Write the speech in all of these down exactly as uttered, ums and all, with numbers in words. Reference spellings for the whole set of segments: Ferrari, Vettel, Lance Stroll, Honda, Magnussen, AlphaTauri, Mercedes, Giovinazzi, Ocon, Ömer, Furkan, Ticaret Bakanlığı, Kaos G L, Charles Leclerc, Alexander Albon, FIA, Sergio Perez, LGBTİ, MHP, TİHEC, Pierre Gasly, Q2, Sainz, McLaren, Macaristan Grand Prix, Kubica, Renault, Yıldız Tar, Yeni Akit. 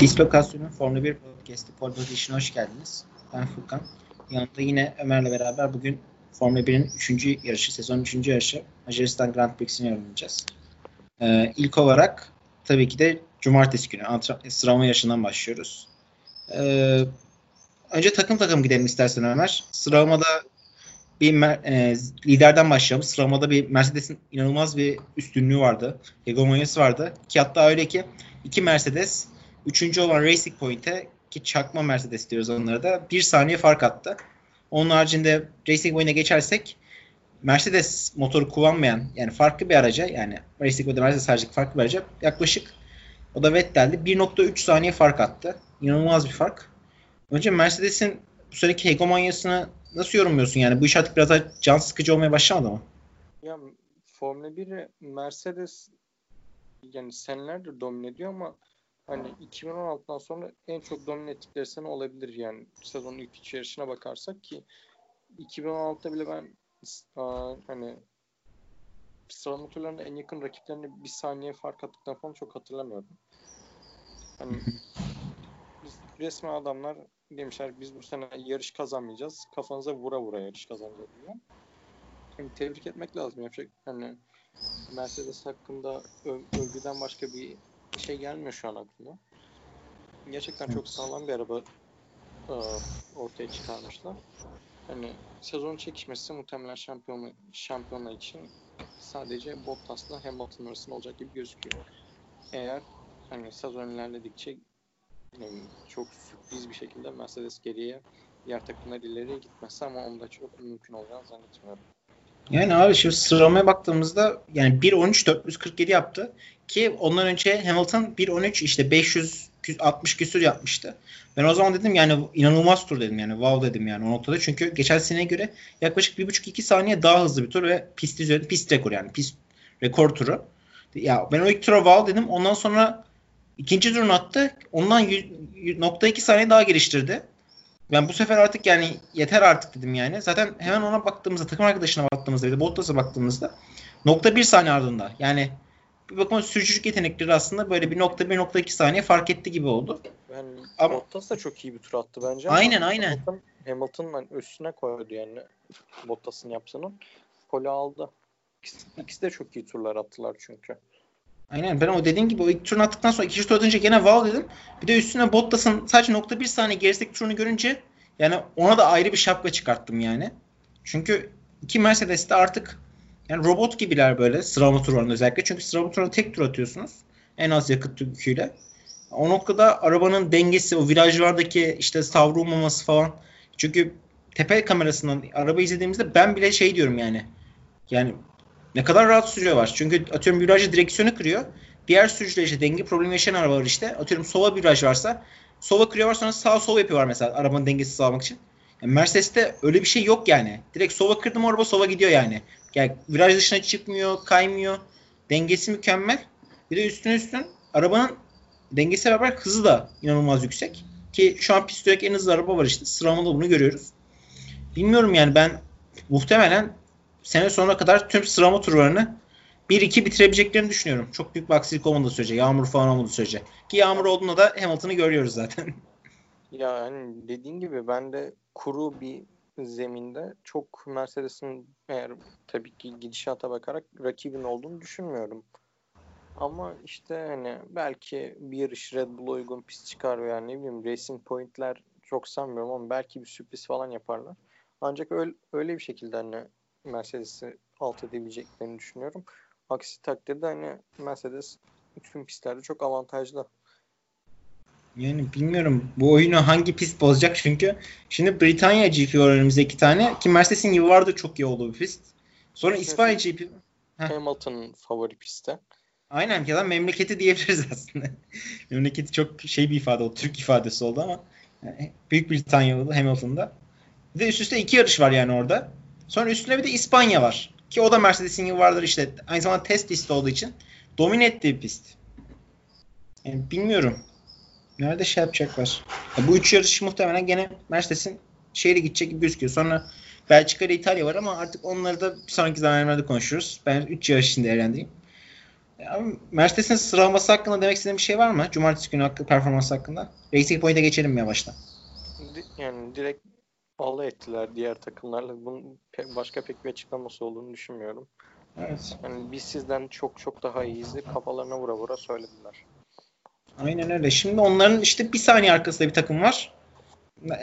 Dislokasyon'un Formula bir Podcast'ı Pole Position'a hoş geldiniz. Ben Furkan. Yanımda yine Ömer'le beraber bugün Formula birin üçüncü yarışı, sezonun üçüncü yarışı Macaristan Grand Prix'sini yorumlayacağız. Ee, ilk olarak tabii ki de cumartesi günü antrenman sıralama yarışından başlıyoruz. Ee, önce takım takım gidelim istersen Ömer. Sıralamada bir e, liderden başlayalım. Sıralamada bir Mercedes'in inanılmaz bir üstünlüğü vardı. Hegemonyası vardı. Ki hatta öyle ki iki Mercedes üçüncü olan Racing Point'e, ki çakma Mercedes diyoruz onlara da, bir saniye fark attı. Onun haricinde Racing Point'e geçersek Mercedes motoru kullanmayan, yani farklı bir araca, yani Racing Point'e Mercedes haricindeki farklı bir araca yaklaşık, o da Vettel'di, bir nokta üç saniye fark attı. İnanılmaz bir fark. Önce Mercedes'in bu seneki hegemonyasını nasıl yorumluyorsun? Yani bu iş artık biraz daha can sıkıcı olmaya başlamadı mı? Ya Formula biri Mercedes yani senelerdir domine ediyor ama hani iki bin on altıdan sonra en çok domine ettikleri sene olabilir yani. Sezonun ilk üç yarışına bakarsak, ki iki bin on altıda bile ben a, hani sıralama turlarında en yakın rakiplerini bir saniye fark attıktan falan çok hatırlamıyorum. Hani resmen adamlar demişler biz bu sene yarış kazanmayacağız. Kafanıza vura vura yarış kazanacağız diyor. Yani tebrik etmek lazım. Yapacak hani Mercedes hakkında öv- övgüden başka bir şey gelmiyor şu an aklıma. Gerçekten çok sağlam bir araba ıı, ortaya çıkarmışlar. Hani sezon çekişmesi muhtemelen şampiyonu, şampiyona için sadece Bottas'la Hamilton arasında olacak gibi gözüküyor. Eğer hani sezon ilerledikçe yani çok sürpriz bir şekilde Mercedes geriye, diğer takımlar ileriye gitmezse, ama onda çok mümkün olacağını zannetmiyorum. Yani abi şimdi sıralamaya baktığımızda yani bir on üç dört yüz kırk yedi yaptı ki ondan önce Hamilton bir on üç işte beş yüz altmış küsür yapmıştı. Ben o zaman dedim yani inanılmaz tur dedim yani wow dedim yani o noktada, çünkü geçen seneye göre yaklaşık bir buçuk iki saniye daha hızlı bir tur ve pist üzerinde pist rekoru yani pist rekor turu. Ya ben o ilk tura wow dedim, ondan sonra ikinci turunu attı, ondan yüz nokta iki saniye daha geliştirdi. Ben bu sefer artık yani yeter artık dedim yani. Zaten hemen ona baktığımızda, takım arkadaşına baktığımızda, bir de Bottas'a baktığımızda nokta bir saniye ardında. Yani bir bakıma sürücülük yetenekleri aslında böyle bir nokta bir nokta iki saniye fark etti gibi oldu. Yani ama Bottas da çok iyi bir tur attı bence. Aynen aynen. Hamilton, Hamilton'ın üstüne koydu yani Bottas'ın yaptığını. Pole aldı. İkisi, ikisi de çok iyi turlar attılar çünkü. Aynen, ben o dediğin gibi o ilk turunu attıktan sonra ikinci turda önce gene wow dedim. Bir de üstüne Bottas'ın sadece nokta bir saniye gerisindeki turunu görünce yani ona da ayrı bir şapka çıkarttım yani. Çünkü iki Mercedes de artık yani robot gibiler böyle sıralama turlarında özellikle. Çünkü sıralama turlarında tek tur atıyorsunuz en az yakıt tüketiyle. O noktada arabanın dengesi, o virajlardaki işte savrulmaması falan. Çünkü tepe kamerasından araba izlediğimizde ben bile şey diyorum yani. Yani ne kadar rahat sürücü var. Çünkü atıyorum virajda direksiyonu kırıyor. Diğer sürücüler işte denge problemi yaşayan arabalar işte. Atıyorum sola viraj varsa sola kırıyorlar, sonra sağ sol yapıyorlar mesela arabanın dengesini sağlamak için. Yani Mercedes'te öyle bir şey yok yani. Direkt sola kırdım, araba sola gidiyor yani. Yani viraj dışına çıkmıyor, kaymıyor. Dengesi mükemmel. Bir de üstüne üstün arabanın dengesi beraber hızı da inanılmaz yüksek. Ki şu an pist olarak en hızlı araba var işte. Sıralamada bunu görüyoruz. Bilmiyorum yani, ben muhtemelen sene sonuna kadar tüm sıralama turlarını bir iki bitirebileceklerini düşünüyorum. Çok büyük bir aksilik olmadığı sürece, yağmur falan olmadığı sürece. Ki yağmur olduğunda da Hamilton'ı görüyoruz zaten. Yani dediğin gibi ben de kuru bir zeminde çok Mercedes'in, eğer tabii ki gidişata bakarak, rakibin olduğunu düşünmüyorum. Ama işte hani belki bir yarış Red Bull'a uygun pist çıkar veya ne bileyim Racing Point'ler çok sanmıyorum ama belki bir sürpriz falan yaparlar. Ancak öyle, öyle bir şekilde hani Mercedes'i alt edebileceklerini düşünüyorum. Aksi takdirde hani Mercedes tüm pistlerde çok avantajlı. Yani bilmiyorum bu oyunu hangi pist bozacak, çünkü şimdi Britanya G P var önümüzde iki tane, ki Mercedes'in yıllardır çok iyi olduğu bir pist. Sonra evet, İspanya G P. Hamilton'ın favori pistte. Aynen, ya da memleketi diyebiliriz aslında. Memleketi çok şey bir ifade oldu. Türk ifadesi oldu ama yani Büyük Britanya oldu Hamilton'da. Bir de üst üste iki yarış var yani orada. Sonra üstüne bir de İspanya var. Ki o da Mercedes'in yıllardır işte aynı zamanda test pisti olduğu için domine ettiği bir pist. Yani bilmiyorum. Nerede şey yapacaklar. Ya bu üç yarış muhtemelen gene Mercedes'in şehre gidecek gibi gözüküyor. Sonra Belçika ile İtalya var ama artık onları da bir sonraki zamanlarda konuşuruz. Ben üç yarış içinde değerlendireyim. Mercedes'in sıralaması hakkında demek istediğin bir şey var mı? Cumartesi günü hakkı, performans hakkında. Racing Point'e geçelim mi yavaştan? Yani direkt alay ettiler diğer takımlarla. Bunun başka pek bir açıklaması olduğunu düşünmüyorum. Evet. Yani biz sizden çok çok daha iyiyiz. Kafalarına vura vura söylediler. Aynen öyle. Şimdi onların işte bir saniye arkasında bir takım var.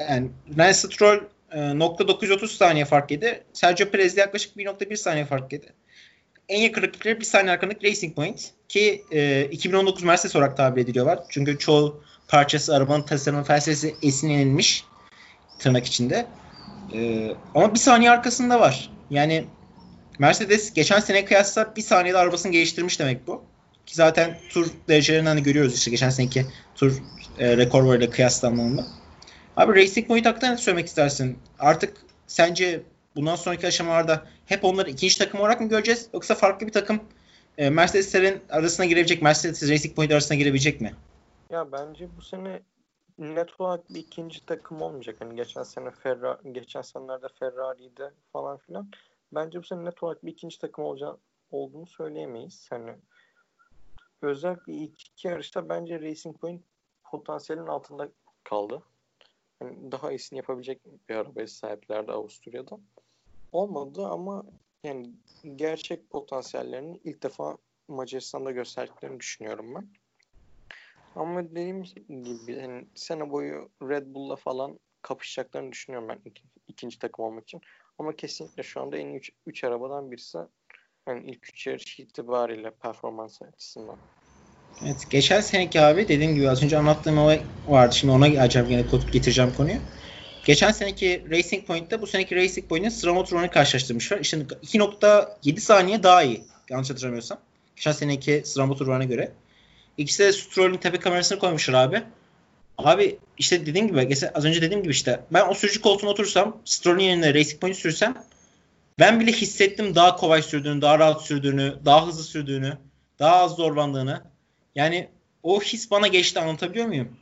Yani Lance Stroll nokta dokuz yüz otuz saniye fark yedi. Sergio Perez'de yaklaşık bir nokta bir saniye fark yedi. En yakın rakipleri bir saniye arkasındaki Racing Point ki e, iki bin on dokuz Mercedes olarak tabir ediliyorlar. Çünkü çoğu parçası arabanın tasarımı felsefesi esinlenilmiş tırnak içinde. E, ama bir saniye arkasında var. Yani Mercedes geçen sene kıyasla bir saniyede arabasını geliştirmiş demek bu. Ki zaten tur derecelerini hani görüyoruz işte geçen seneki tur e, rekorlarıyla kıyaslandığında. Abi Racing Point hakkında ne söylemek istersin? Artık sence bundan sonraki aşamalarda hep onları ikinci takım olarak mı göreceğiz? Yoksa farklı bir takım e, Mercedes'lerin arasına girebilecek, Mercedes Racing Point arasına girebilecek mi? Ya bence bu sene net olarak bir ikinci takım olmayacak. Hani geçen sene Ferrari, geçen senelerde Ferrari'de falan filan. Bence bu sene net olarak bir ikinci takım olacağı olduğunu söyleyemeyiz. Hani özellikle ilk iki yarışta bence Racing Point potansiyelin altında kaldı. Yani daha iyisini yapabilecek bir arabaya sahiplerdi Avusturya'da. Olmadı ama yani gerçek potansiyellerini ilk defa Macaristan'da gösterdiklerini düşünüyorum ben. Ama dediğim gibi yani sene boyu Red Bull'la falan kapışacaklarını düşünüyorum ben ik- ikinci takım olmak için. Ama kesinlikle şu anda en iyi üç arabadan birisi yani ilk üç yarış itibariyle performans açısından. Evet, geçen seneki abi dediğim gibi az önce anlattığım olay vardı. Şimdi ona acaba yine kopuk getireceğim konuyu. Geçen seneki Racing Point'te bu seneki Racing Point'in sıralama turunu karşılaştırmışlar. İşte iki nokta yedi saniye daha iyi. Yanlış hatırlamıyorsam. Geçen seneki sıralama turuna göre. İkisi de Stroll'ün tepe kamerasını koymuşlar abi. Abi işte dediğim gibi az önce dediğim gibi işte ben o sürücü koltuğuna otursam Stroll'ün yerine Racing Point'i sürsem ben bile hissettim daha kolay sürdüğünü, daha rahat sürdüğünü, daha hızlı sürdüğünü, daha az zorlandığını. Yani o his bana geçti, anlatabiliyor muyum?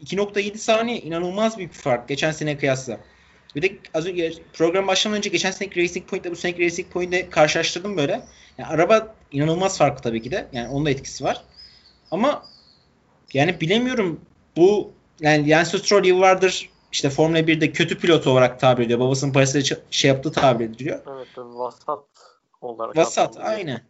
iki nokta yedi saniye inanılmaz büyük bir fark geçen seneye kıyasla. Bir de az önce program başlamadan önce geçen seneki Racing Point'le bu seneki Racing Point'le karşılaştırdım böyle. Yani araba inanılmaz farklı tabii ki de. Yani onun da etkisi var. Ama yani bilemiyorum bu yani Lance Stroll yıllardır işte Formula birde kötü pilot olarak tabir ediliyor. Babasının parasıyla şey yaptığı tabir ediliyor. Evet, vasat olarak. Vasat, aynen.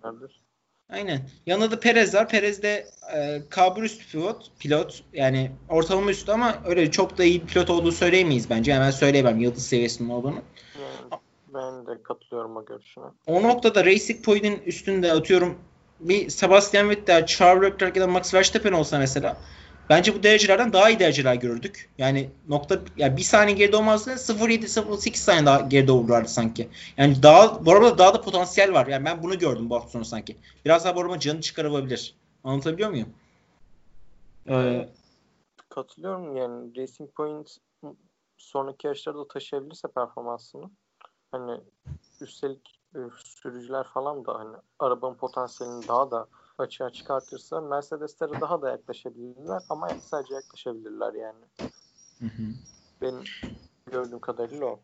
Aynen. Yanında da Perez var. Perez de e, kabul üstü pilot. Pilot. Yani ortalama üstü ama öyle çok da iyi bir pilot olduğu söyleyemeyiz bence. Hemen yani söyleyemem yıldız seviyesinin olduğunu. Yani ben de katılıyorum o görüşüne. O noktada Racing Point'in üstünde atıyorum bir Sebastian Vettel, Charles Leclerc ya da Max Verstappen olsa mesela bence bu derecelerden daha iyi dereceler görürdük. Yani nokta yani bir saniye geride olmazdı. sıfır yedi sıfır sekiz saniye daha geride olurlardı sanki. Yani daha bu arabada daha da potansiyel var. Yani ben bunu gördüm bu hafta sonu sanki. Biraz daha bu araba canı çıkarabilir. Anlatabiliyor muyum? Ee, Katılıyorum yani Racing Point sonraki yarışlarda taşıyabilirse performansını. Hani üstelik sürücüler falan da hani arabanın potansiyelini daha da açığa çıkartırsa Mercedes'lere daha da yaklaşabilirler ama sadece yaklaşabilirler yani. Hı hı. Benim gördüğüm kadarıyla o.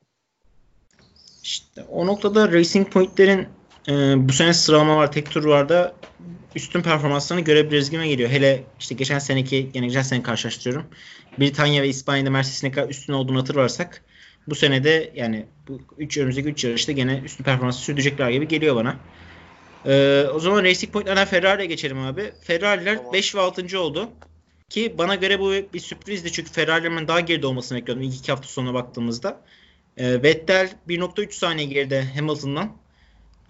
İşte o noktada Racing Point'lerin e, bu sene sıralama var, tek tur var da üstün performanslarını görebiliriz gibi geliyor. Hele işte geçen seneki, yani geçen sene karşılaştırıyorum. Britanya ve İspanya'da Mercedes'in ne kadar üstün olduğunu hatırlarsak bu sene de yani bu üç önümüzdeki üç yarışta gene üstün performansı sürdürecekler gibi geliyor bana. Ee, o zaman Racing Point'lerden Ferrari'ye geçelim abi. Ferrari'ler tamam. beş ve altıncı oldu. Ki bana göre bu bir sürprizdi. Çünkü Ferrari'lerin daha geride olmasını bekliyordum. İlk iki hafta sonuna baktığımızda. Ee, Vettel bir nokta üç saniye geride Hamilton'dan.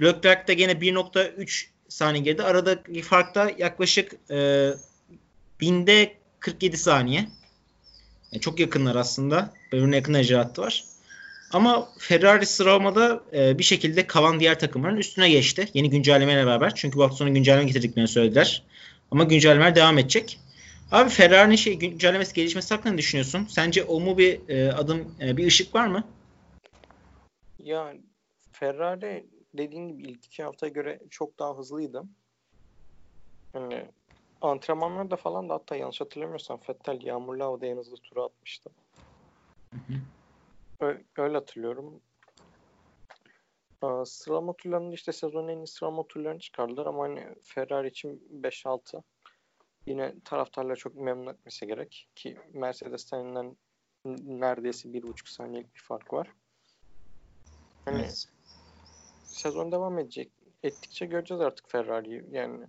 Leclerc de gene bir nokta üç saniye geride. Aradaki fark da yaklaşık e, binde kırk yedi saniye. Yani çok yakınlar aslında. Birbirine yakın derece hattı var. Ama Ferrari sıralamada e, bir şekilde kalan diğer takımların üstüne geçti. Yeni güncellemeyle beraber. Çünkü bu hafta sonu güncelleme getirdiklerini söylediler. Ama güncellemeler devam edecek. Abi Ferrari'nin şey güncellemesi, gelişmesi hakkında ne düşünüyorsun? Sence olumlu bir e, adım, e, bir ışık var mı? Ya Ferrari dediğin gibi ilk iki haftaya göre çok daha hızlıydı. Yani antrenmanlarda falan da hatta yanlış hatırlamıyorsam Vettel yağmurlu havada en hızlı tura atmıştı. Hı hı. Öyle hatırlıyorum. Aa, sıralama turlarının işte sezonun en iyi sıralama turlarını çıkardılar ama hani Ferrari için beş altı yine taraftarları çok memnun etmesi gerek ki Mercedes'ten neredeyse bir buçuk saniyelik bir fark var. Hani evet. Sezon devam edecek. Ettikçe göreceğiz artık Ferrari'yi yani.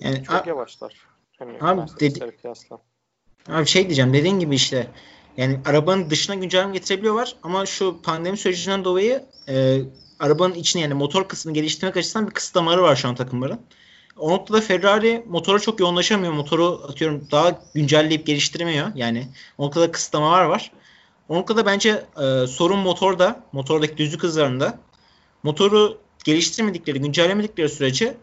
Yani çok ab, yavaşlar. Hani abi, dedi, abi şey diyeceğim dediğin gibi işte yani arabanın dışına güncelleme getirebiliyorlar ama şu pandemi sürecinden dolayı e, arabanın içine yani motor kısmını geliştirmek açısından bir kısıtlamaları var şu an takımların. O noktada Ferrari motora çok yoğunlaşamıyor. Motoru atıyorum daha güncelleyip geliştiremiyor. Yani o noktada kısıtlamalar var. O noktada bence e, sorun motorda. Motordaki düzlük hızlarında. Motoru geliştirmedikleri, güncellemedikleri sürece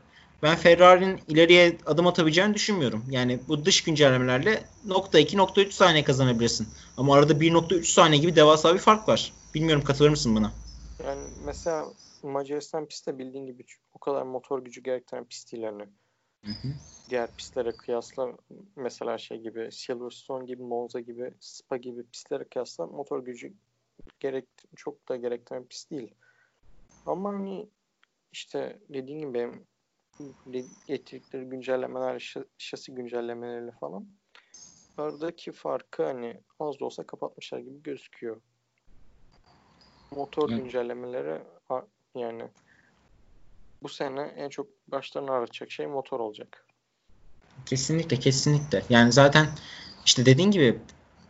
ben Ferrari'nin ileriye adım atabileceğini düşünmüyorum. Yani bu dış güncellemelerle nokta iki nokta üç saniye kazanabilirsin. Ama arada bir nokta üç saniye gibi devasa bir fark var. Bilmiyorum katılır mısın buna? Yani mesela Macaristan pistte bildiğin gibi o kadar motor gücü gerektiren pist ilerine. Hı hı. Diğer pistlere kıyasla mesela şey gibi Silverstone gibi, Monza gibi, Spa gibi pistlere kıyasla motor gücü gerekt- çok da gerektiren pist değil. Ama hani işte dediğim gibi benim getirdikleri güncellemeler, şas- şasi güncellemeleriyle falan aradaki farkı hani az da olsa kapatmışlar gibi gözüküyor. Motor evet. Güncellemeleri yani bu sene en çok başlarını ağrıtacak şey motor olacak. Kesinlikle kesinlikle. Yani zaten işte dediğin gibi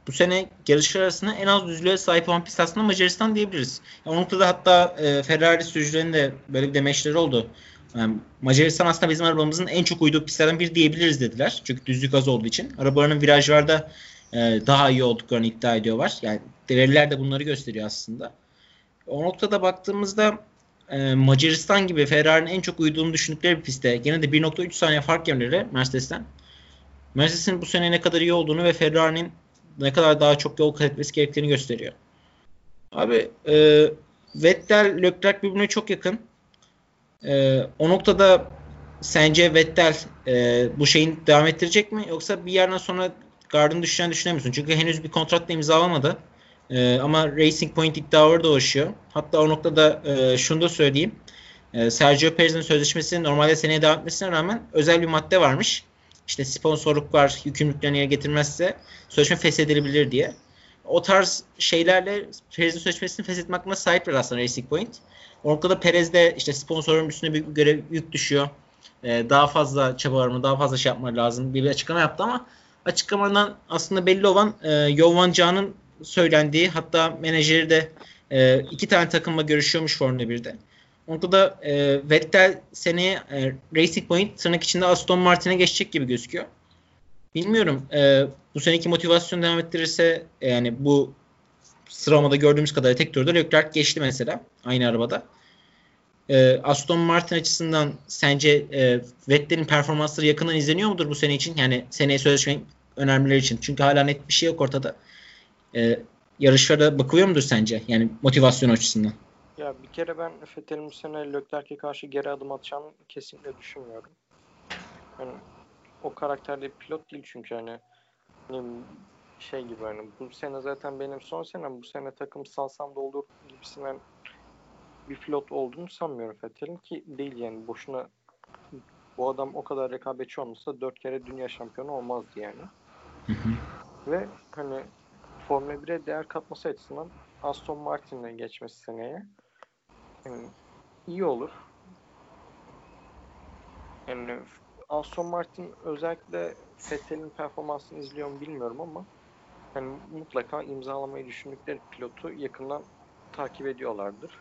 bu sene yarışlar arasında en az düzlüğe sahip olan pist aslında Macaristan diyebiliriz. Yani o noktada hatta e, Ferrari sürücülerinin de böyle bir demeçleri oldu. Yani Macaristan aslında bizim arabamızın en çok uyduğu pistlerden biri diyebiliriz dediler. Çünkü düzlük az olduğu için. Arabalarının virajlarda e, daha iyi olduklarını iddia ediyorlar. Yani veriler de bunları gösteriyor aslında. O noktada baktığımızda e, Macaristan gibi Ferrari'nin en çok uyduğunu düşündükleri bir pistte gene de bir nokta üç saniye fark yemeleri Mercedes'ten. Mercedes'in bu sene ne kadar iyi olduğunu ve Ferrari'nin ne kadar daha çok yol kat etmesi gerektiğini gösteriyor. Abi e, Vettel, Leclerc birbirine çok yakın. E, o noktada sence Vettel e, bu şeyin devam ettirecek mi? Yoksa bir yerden sonra gardını düşeceğini düşünemiyorsun. Çünkü henüz bir kontratla imzalamadı. E, ama Racing Point iddiaları dolaşıyor. Hatta o noktada e, şunu da söyleyeyim. E, Sergio Perez'in sözleşmesinin normalde seneye devam etmesine rağmen özel bir madde varmış. İşte sponsorluklar yükümlülüklerini yerine getirmezse sözleşme feshedilebilir diye. O tarz şeylerle Perez'in sözleşmesini feshetme hakkında sahipler aslında Racing Point. O noktada Perez'de işte sponsorun üstüne bir görev yük düşüyor. Ee, daha fazla çaba var mı, daha fazla şey yapmaları lazım bir açıklama yaptı ama açıklamadan aslında belli olan e, Yovanca'nın söylendiği hatta menajeri de e, iki tane takımla görüşüyormuş Formula birde. Onda da e, Vettel seneye e, Racing Point tırnak içinde Aston Martin'e geçecek gibi gözüküyor. Bilmiyorum. E, bu seneki motivasyon devam ettirirse yani bu sıralamada gördüğümüz kadarıyla tek turda Leclerc geçti mesela aynı arabada. E, Aston Martin açısından sence e, Vettel'in performansları yakından izleniyor mudur bu sene için? Yani seneye sözleşme önermeleri için. Çünkü hala net bir şey yok ortada. E, yarışlara bakılıyor mudur sence? Yani motivasyon açısından. Ya bir kere ben Vettel'in bu sene Leclerc'e karşı geri adım atacağını kesinlikle düşünmüyorum. Yani o karakterde pilot değil çünkü hani şey gibi hani bu sene zaten benim son senem bu sene takım salsam da olur gibisinden bir pilot olduğunu sanmıyorum Vettel'in ki değil yani boşuna bu adam o kadar rekabetçi olmasa dört kere dünya şampiyonu olmazdı yani. Hı hı. Ve hani Formula bire değer katması açısından Aston Martin'den geçmesi seneye yani iyi olur. Yani Aston Martin özellikle Vettel'in performansını izliyor mu bilmiyorum ama yani mutlaka imzalamayı düşündükleri pilotu yakından takip ediyorlardır.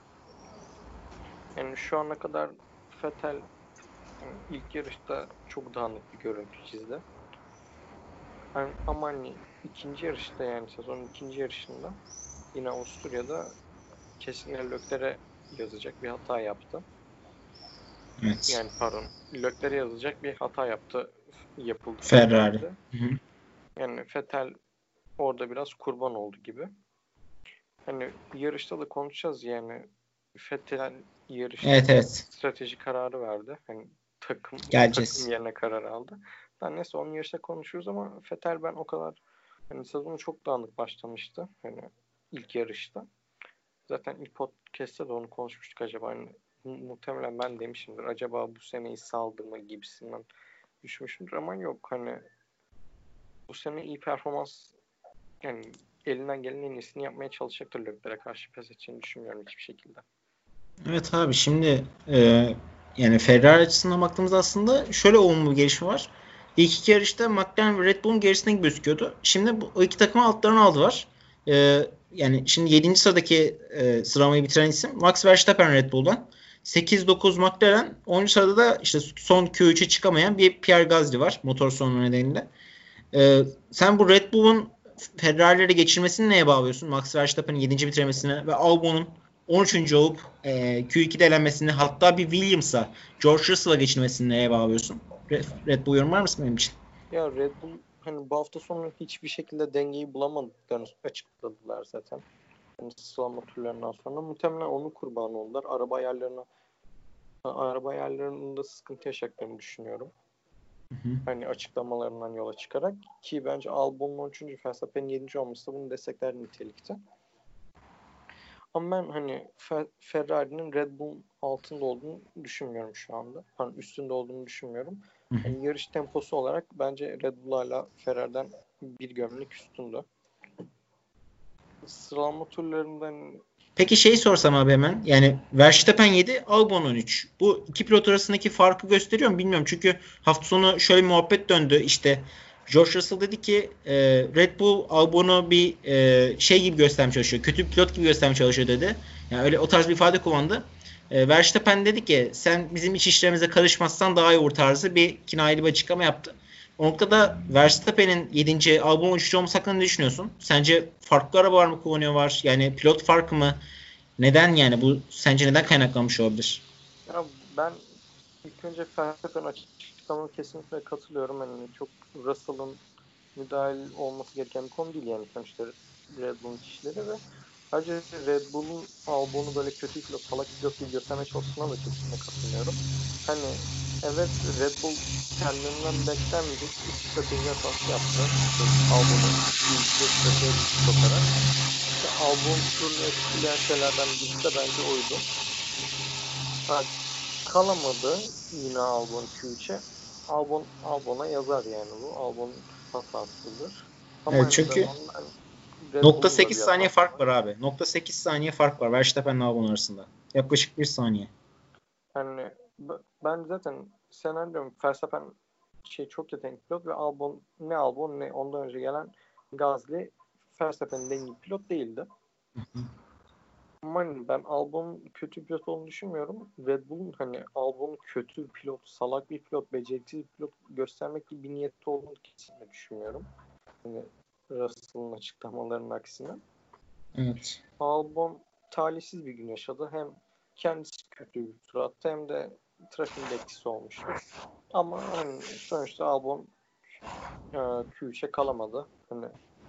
Yani şu ana kadar Vettel yani ilk yarışta çok dağınık bir görüntü çizdi. Yani ama hani ikinci yarışta yani sezonun ikinci yarışında yine Avusturya'da kesinlikle Leclerc'e yazacak bir hata yaptı. Evet. Yani pardon, Leclerc'e yazacak bir hata yaptı, yapıldı. Ferrari. Hı-hı. Yani Vettel orada biraz kurban oldu gibi. Hani yarışta da konuşacağız yani Vettel yarışta evet, evet. strateji kararı verdi. Hani takım, takım yerine karar aldı. Yani neyse onun yarışta konuşuruz ama Vettel ben o kadar hani sezonu çok dağınık başlamıştı. Hani İlk yarışta. Zaten ilk podcast'te de onu konuşmuştuk acaba. Hani, muhtemelen ben demişimdir. Acaba bu seneyi saldı mı gibisinden düşmüşümdür ama yok. Hani bu sene iyi performans, yani elinden gelen en iyisini yapmaya çalışacaktır. Leclerc'e karşı pes edeceğini düşünmüyorum hiçbir şekilde. Evet abi, şimdi e, yani Ferrari açısından baktığımızda aslında şöyle olumlu bir gelişme var. İlk iki yarışta McLaren ve Red Bull'un gerisinde gözüküyordu. Şimdi bu o iki takımı altlarına aldılar. E, yani şimdi yedinci sıradaki e, sıramayı bitiren isim Max Verstappen Red Bull'dan. sekiz dokuz McLaren, onuncu sırada da işte son Q üç'e çıkamayan bir Pierre Gasly var motor sorunu nedeniyle. Ee, sen bu Red Bull'un Ferrari'lere geçirmesini neye bağlıyorsun? Max Verstappen'in yedinci bitirmesine ve Albon'un on üçüncü olup e, Q iki'de elenmesini, hatta bir Williams'a, George Russell'a geçirmesini neye bağlıyorsun? Red, Red Bull yorumlar mısın benim için? Ya Red Bull hani bu hafta sonu hiçbir şekilde dengeyi bulamadıklarını açıkladılar zaten. Sıralama turlarından sonra muhtemelen onun kurbanı oldular. Araba ayarlarına araba ayarlarında sıkıntı yaşaklarını düşünüyorum. Hı hı. Hani açıklamalarından yola çıkarak, ki bence Albon'un on üçüncü, Verstappen'in yedinci olması da bunu destekler nitelikte. Ama ben hani Fer- Ferrari'nin Red Bull'un altında olduğunu düşünmüyorum şu anda. Hani üstünde olduğunu düşünmüyorum. Hı hı. Yani yarış temposu olarak bence Red Bull hala Ferrari'den bir gömlek üstünde. Sıralama turlarından... Peki şey sorsam abi hemen. Yani Verstappen yedi, Albon on üç. Bu iki pilot arasındaki farkı gösteriyor mu bilmiyorum. Çünkü hafta sonu şöyle bir muhabbet döndü. İşte George Russell dedi ki e, Red Bull Albon'u bir e, şey gibi göstermeye çalışıyor. Kötü bir pilot gibi göstermeye çalışıyor dedi. Yani öyle o tarz bir ifade kullandı. E, Verstappen dedi ki sen bizim iç işlerimize karışmazsan daha iyi olur tarzı bir kinayeli bir açıklama yaptı. O noktada Verstappen'in yedinci, Albon on üçüncü olması hakkında ne düşünüyorsun? Sence farklı arabalar mı kullanıyor var? Yani pilot farkı mı? Neden yani? Bu sence neden kaynaklanmış olabilir? Ya ben ilk önce Verstappen açıklamaya kesinlikle katılıyorum. Yani çok Russell'ın müdahil olması gereken bir konu değil yani. Sonuçta Red Bull'un kişileri ve ayrıca Red Bull'un Albon'u böyle kötü pilot, salak pilot gibi göstermeye çalıştığına da kesinlikle katılıyorum. Hani evet, Red Bull kendilerinden beklenmedik bir strateji hatası yaptı. Albon'un bir strateji sokarak. İşte Albon turunu etkileyen şeylerden birisi de bence oydu. Bak, kalamadı yine Albon Q üç'e. Albon, Albon'a yazar yani bu. Albon'un hatasıdır. Ama evet, çünkü nokta sekiz saniye fark var abi. nokta sekiz saniye fark var Verstappen'le Albon arasında. Yaklaşık bir saniye. Yani ben zaten senaryom Verstappen şey çok yetenekli pilot ve Albon ne Albon ne ondan önce gelen Gasly Verstappen'in dengi pilot değildi. Ama ben Albon'un kötü pilot olduğunu düşünmüyorum. Red Bull'un hani Albon'un kötü pilot, salak bir pilot, beceriksiz bir pilot göstermek gibi bir niyeti olduğunu kesinlikle düşünmüyorum. Yani Russell'ın açıklamalarının aksine. Evet. Albon talihsiz bir gün yaşadı. Hem kendisi kötü bir tur attı hem de trafiğin etkisi olmuştu. Ama hani sonuçta Albon e, Q üç'e kalamadı. Hani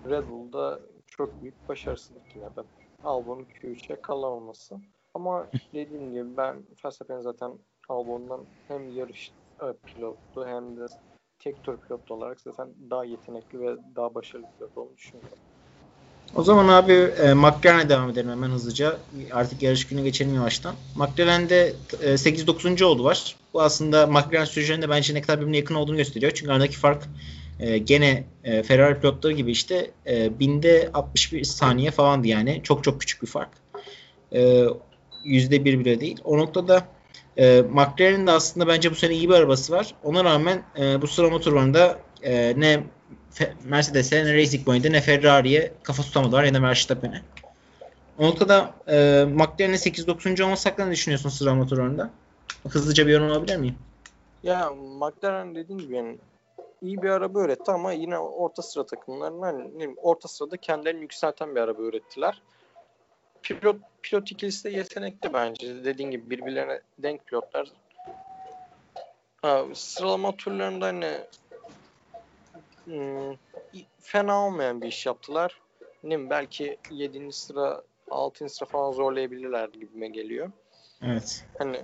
Red Bull'da çok büyük başarısızlık yine de. Albon'un Q üç'e kalamaması. Ama dediğim gibi ben Verstappen zaten Albon'dan hem yarış e, pilotu hem de tek tur pilotu olarak zaten daha yetenekli ve daha başarılı pilot olduğunu düşünüyorum. O zaman abi e, McLaren'e devam edelim hemen hızlıca. Artık yarış günü geçelim yavaştan. McLaren'de e, sekiz dokuz oldu var. Bu aslında McLaren sürücülerinde bence ne kadar birbirine yakın olduğunu gösteriyor. Çünkü aradaki fark e, gene e, Ferrari pilotları gibi işte e, binde altmış bir saniye falandı yani. Çok çok küçük bir fark. E, yüzde bir bile değil. O noktada e, McLaren'in de aslında bence bu sene iyi bir arabası var. Ona rağmen e, bu sıralama turlarında e, ne Mercedes'e, ne Racing Point'e, ne Ferrari'ye kafa tutamadılar ya da Verstappen'e. O noktada e, McLaren'in sekiz dokuz olması hakkında ne düşünüyorsun sıralama turlarında? Hızlıca bir yorum alabilir miyim? Ya McLaren dediğim gibi yani iyi bir araba öğretti ama yine orta sıra takımlarından, ne bileyim, orta sırada kendilerini yükselten bir araba öğrettiler. Pilot, pilot ikilisi de yetenekli bence. Dediğim gibi birbirlerine denk pilotlar. Ha, sıralama turlarında hani Hmm, fena olmayan bir iş yaptılar. Nim belki yedinci sıra, altıncı sıra falan zorlayabilirler gibime geliyor. Evet. Hani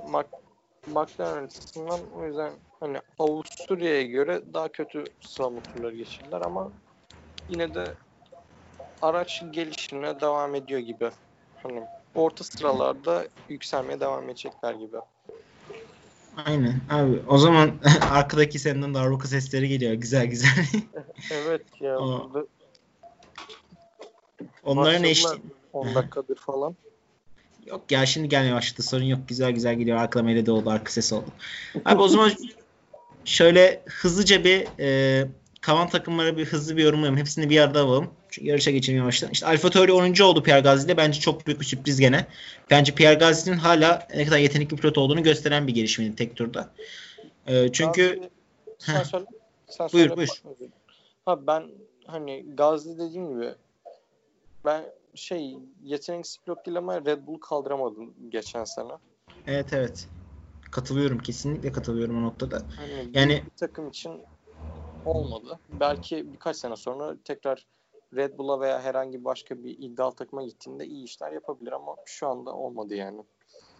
McLaren açısından o yüzden hani Avusturya'ya göre daha kötü sıralama turları geçirdiler ama yine de araç gelişimine devam ediyor gibi. Hani orta sıralarda yükselmeye devam edecekler gibi. Aynen abi. O zaman arkadaki senden daha roka sesleri geliyor. Güzel güzel. Evet ya. O, onların eşliği. on dakikadır falan. Yok ya, şimdi gelmeye başladı. Sorun yok. Güzel güzel gidiyor. Arkalamaya da oldu. Arka ses oldu. Abi o zaman şöyle hızlıca bir e, kalan takımlara bir hızlı bir yorumlayalım. Hepsini bir arada alalım. Çünkü yarışa geçelim yavaştan. İşte AlphaTauri onuncu oldu Pierre Gasly ile. Bence çok büyük bir sürpriz gene. Bence Pierre Gasly'nin hala ne kadar yetenekli pilot olduğunu gösteren bir gelişmenin tek turda. E, çünkü sen söyle, sen söyle, buyur buyur. Ha, ben hani Gasly dediğim gibi ben şey yetenekli pilot değil ama Red Bull kaldıramadım geçen sene. Evet evet. Katılıyorum. Kesinlikle katılıyorum o noktada. Yani, yani bir takım için olmadı. Belki birkaç sene sonra tekrar Red Bull'a veya herhangi başka bir iddialı takıma gittiğinde iyi işler yapabilir ama şu anda olmadı yani.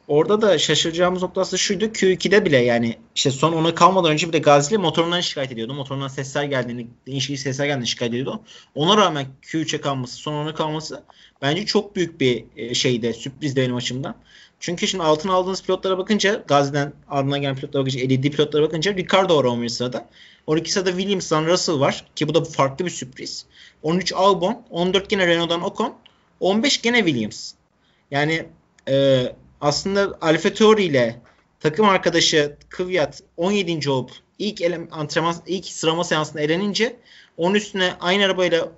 Orada da şaşıracağımız noktası şuydu. Q iki'de bile yani işte son ona kalmadan önce bir de Gasly motorundan şikayet ediyordu. Motorundan sesler geldiğini, değişik sesler geldiğini şikayet ediyordu. Ona rağmen Q üç'e kalması, son ona kalması bence çok büyük bir şeyde, sürpriz de benim açımdan. Çünkü şimdi altına aldığınız pilotlara bakınca, Gazli'den ardından gelen pilotlara bakınca, elediği pilotlara bakınca Ricciardo var on birinci sırada. on ikinci sırada Williams'dan Russell var ki bu da farklı bir sürpriz. on üç Albon, on dört gene Renault'dan Ocon, on beş gene Williams. Yani e, aslında AlphaTauri ile takım arkadaşı Kvyat on yedinci olup ilk ele, antrenman ilk sıralama seansında elenince onun üstüne aynı arabayla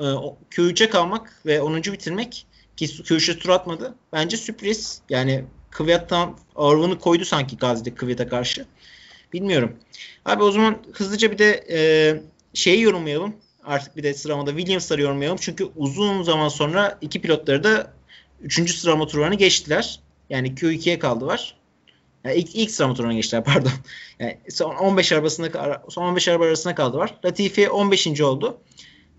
e, Q üç'e kalmak ve onuncu bitirmek ki Q üç'e tur atmadı. Bence sürpriz. Yani Kvyat'tan ağırlığını koydu sanki Gazi'de Kvyat'a karşı. Bilmiyorum. Abi o zaman hızlıca bir de e, şeyi yorumlayalım. Artık bir de sıramada Williams'ları yorumlayalım. Çünkü uzun zaman sonra iki pilotları da üçüncü sıralama turlarını geçtiler. Yani Q iki'ye kaldılar. Yani ilk, ilk sıralama turlarını geçtiler pardon. Yani son on beş arabasında son on beş araba arasında kaldılar. Latifi on beşinci oldu.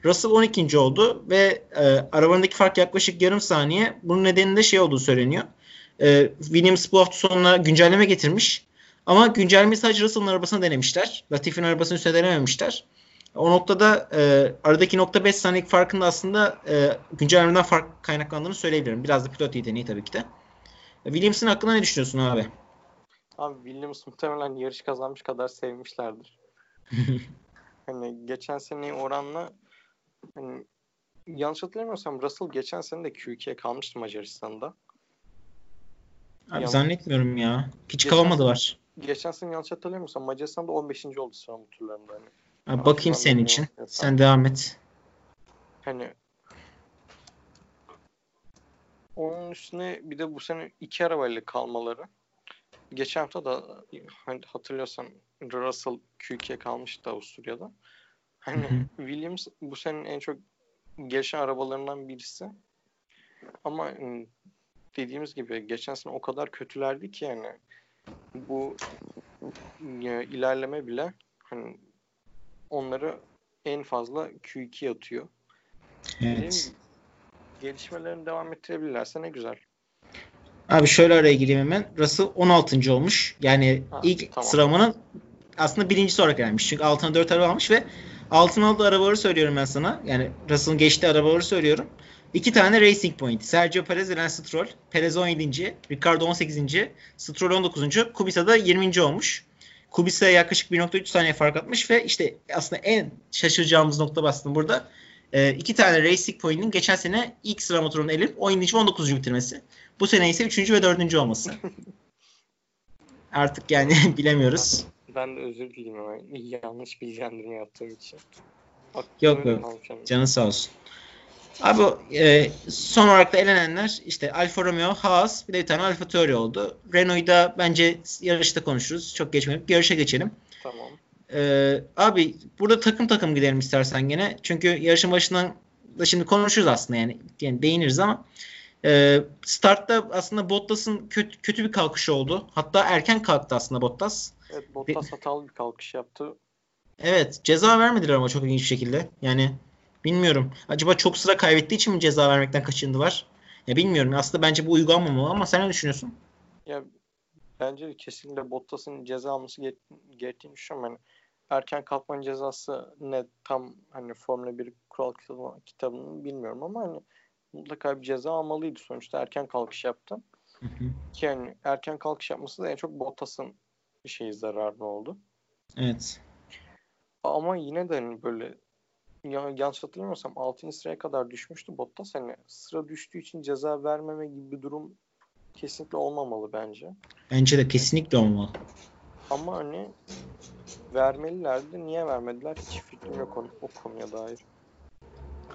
Russell on ikinci oldu ve e, aralarındaki fark yaklaşık yarım saniye. Bunun nedeni de şey olduğu söyleniyor. E, Williams bu hafta sonuna güncelleme getirmiş. Ama güncellemeyi sadece Russell'ın arabasına denemişler. Latifi'nin arabasını üstüne denememişler. O noktada e, aradaki nokta beş saniyelik farkın da aslında e, güncellemeden fark kaynaklandığını söyleyebilirim. Biraz da pilot yeteneği tabii ki de. E, Williams'ın hakkında ne düşünüyorsun abi? Abi Williams muhtemelen yarış kazanmış kadar sevmişlerdir. Hani geçen seneye oranla yani, yanlış hatırlamıyorsam Russell geçen sene de Q iki'ye kalmıştı Macaristan'da. Abi yanlış zannetmiyorum ya. Hiç geçen kalamadılar. Sene, geçen sene yanlış hatırlamıyorsam Macaristan'da on beşinci oldu sıralama turlarında. Hani. Abi, bakayım senin için. Yatan. Sen devam et. Hani onun üstüne bir de bu sene iki arabayla kalmaları. Geçen hafta da hani hatırlıyorsan Russell Q iki'ye kalmıştı Avusturya'da. Hani Williams bu senin en çok gelişen arabalarından birisi. Ama dediğimiz gibi geçen sene o kadar kötülerdi ki yani bu e, ilerleme bile hani onları en fazla Q iki'ye atıyor. Evet. Gelişmelerini devam ettirebilirlerse ne güzel. Abi şöyle araya gireyim hemen. Russell on altıncı olmuş. Yani ha, ilk tamam. Sıramanın aslında birincisi olarak gelmiş. Çünkü altına dört araba almış ve altına olduğu arabaları söylüyorum ben sana. Yani Russell'ın geçtiği arabaları söylüyorum. İki tane Racing Point. Sergio Perez ve Lance Stroll. Perez on yedinci. Ricardo on sekizinci. Stroll on dokuzuncu. Kubica da yirminci olmuş. Kubica'ya yaklaşık bir nokta üç saniye fark atmış ve işte aslında en şaşıracağımız nokta bastım burada. E, iki tane Racing Point'in geçen sene ilk sıralama turunu elip on yedinci ve on dokuzuncu bitirmesi. Bu sene ise üçüncü ve dördüncü olması. Artık yani bilemiyoruz. Ben de özür dileyim ama yanlış bilgilendirme yaptığım için. Yok yok. Canın sağ olsun. Abi e, son olarak da elenenler işte Alfa Romeo, Haas bir de bir tane AlphaTauri oldu. Renault'u da bence yarışta konuşuruz. Çok geçmeyip yarışa geçelim. Tamam. E, abi burada takım takım gidelim istersen gene. Çünkü yarışın başından da şimdi konuşuruz aslında yani. Yani değiniriz ama. E, startta aslında Bottas'ın kötü, kötü bir kalkışı oldu. Hatta erken kalktı aslında Bottas. Evet, Bottas hatalı bir kalkış yaptı. Evet, ceza vermediler ama çok ilginç bir şekilde. Yani bilmiyorum. Acaba çok sıra kaybettiği için mi ceza vermekten kaçındılar? Ya bilmiyorum. Aslında bence bu uygulanmamalı ama sen ne düşünüyorsun? Ya bence kesinlikle Bottas'ın ceza alması gerektiğini düşünüyorum. Yani erken kalkmanın cezası ne tam hani Formula bir kural kitabını bilmiyorum ama hani mutlaka bir ceza almalıydı. Sonuçta erken kalkış yaptı. Hı hı. Ki yani erken kalkış yapması da en çok Bottas'ın şeyi zararlı oldu. Evet. Ama yine de hani böyle ya, yanlış hatırlamıyorsam altıncı sıraya kadar düşmüştü Bottas. Hani sıra düştüğü için ceza vermeme gibi bir durum kesinlikle olmamalı bence. Bence de kesinlikle olmamalı. Ama hani vermelilerdi. Niye vermediler? Hiç fikrim yok o, o konuya dair.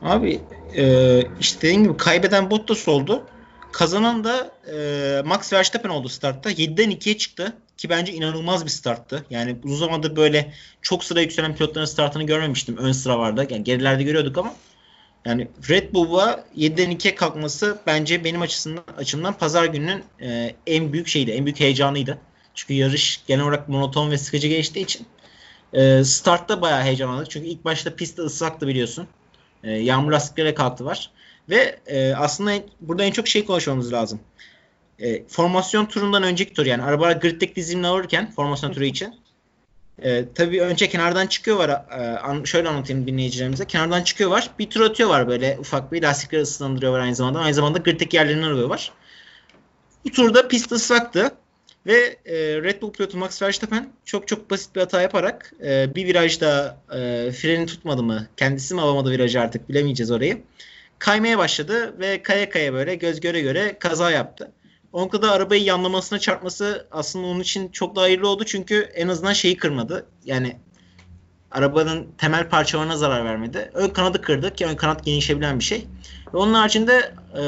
Abi e, işte dediğim gibi kaybeden Bottas oldu. Kazanan da e, Max Verstappen oldu startta. yediden ikiye çıktı. Ki bence inanılmaz bir starttı. Yani uzun zamandır böyle çok sıra yükselen pilotların startını görmemiştim. Ön sıra vardı. Yani gerilerde görüyorduk ama yani Red Bull'a yediden ikiye kalkması bence benim açısından, açımdan pazar gününün e, en büyük şeydi. En büyük heyecanıydı. Çünkü yarış genel olarak monoton ve sıkıcı geçtiği için e, startta bayağı heyecanlandık. Çünkü ilk başta pistte ıslaktı biliyorsun. E, yağmur lastikleriyle kalktı var. Ve e, aslında burada en çok şey konuşmamız lazım. E, formasyon turundan önceki tur, yani arabalar griddeki dizimini alırken formasyon turu için e, tabii önce kenardan çıkıyorlar. E, an, şöyle anlatayım dinleyicilerimize. Kenardan çıkıyorlar. Bir tur atıyorlar böyle ufak bir. Lastikleri ıslandırıyorlar aynı zamanda. Aynı zamanda griddeki yerlerini arıyorlar. Bu turda pist ıslaktı. Ve e, Red Bull pilotu Max Verstappen çok çok basit bir hata yaparak e, bir virajda e, freni tutmadı mı, kendisi mi alamadı virajı artık bilemeyeceğiz orayı. Kaymaya başladı ve kaya kaya böyle göz göre göre kaza yaptı. Onunla da arabayı yanlamasına çarpması aslında onun için çok daha hayırlı oldu. Çünkü en azından şeyi kırmadı. Yani arabanın temel parçalarına zarar vermedi. Ön kanadı kırdı ki ön kanat genişleyebilen bir şey. Ve onun haricinde e,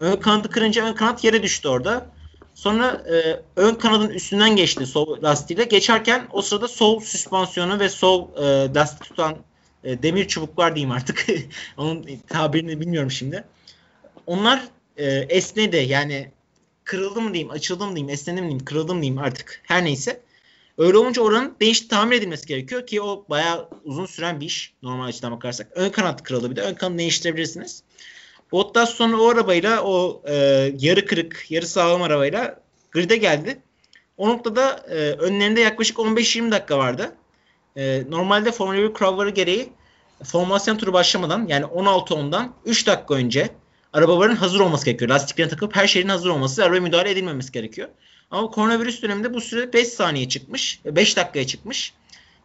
ön kanadı kırınca ön kanat yere düştü orada. Sonra e, ön kanadın üstünden geçti sol lastiğiyle. Geçerken o sırada sol süspansiyonu ve sol e, lastik tutan e, demir çubuklar diyeyim artık. Onun tabirini bilmiyorum şimdi. Onlar e, esnedi, yani kırıldı mı diyeyim, açıldı mı diyeyim, esnedi mi diyeyim, kırıldı mı diyeyim artık her neyse. Öyle olunca oranın değişti tamir edilmesi gerekiyor ki o bayağı uzun süren bir iş normal açıdan bakarsak. Ön kanat kırıldı, bir de ön kanadı değiştirebilirsiniz. Bottas sonra o arabayla o e, yarı kırık, yarı sağlam arabayla grid'e geldi. O noktada e, önlerinde yaklaşık on beş yirmi dakika vardı. E, normalde Formula bir kuralları gereği formasyon turu başlamadan, yani on altı ondan üç dakika önce arabaların hazır olması gerekiyor. Lastiklerine takılıp her şeyin hazır olması, arabaya müdahale edilmemesi gerekiyor. Ama koronavirüs döneminde bu süre beş saniye çıkmış, beş dakikaya çıkmış.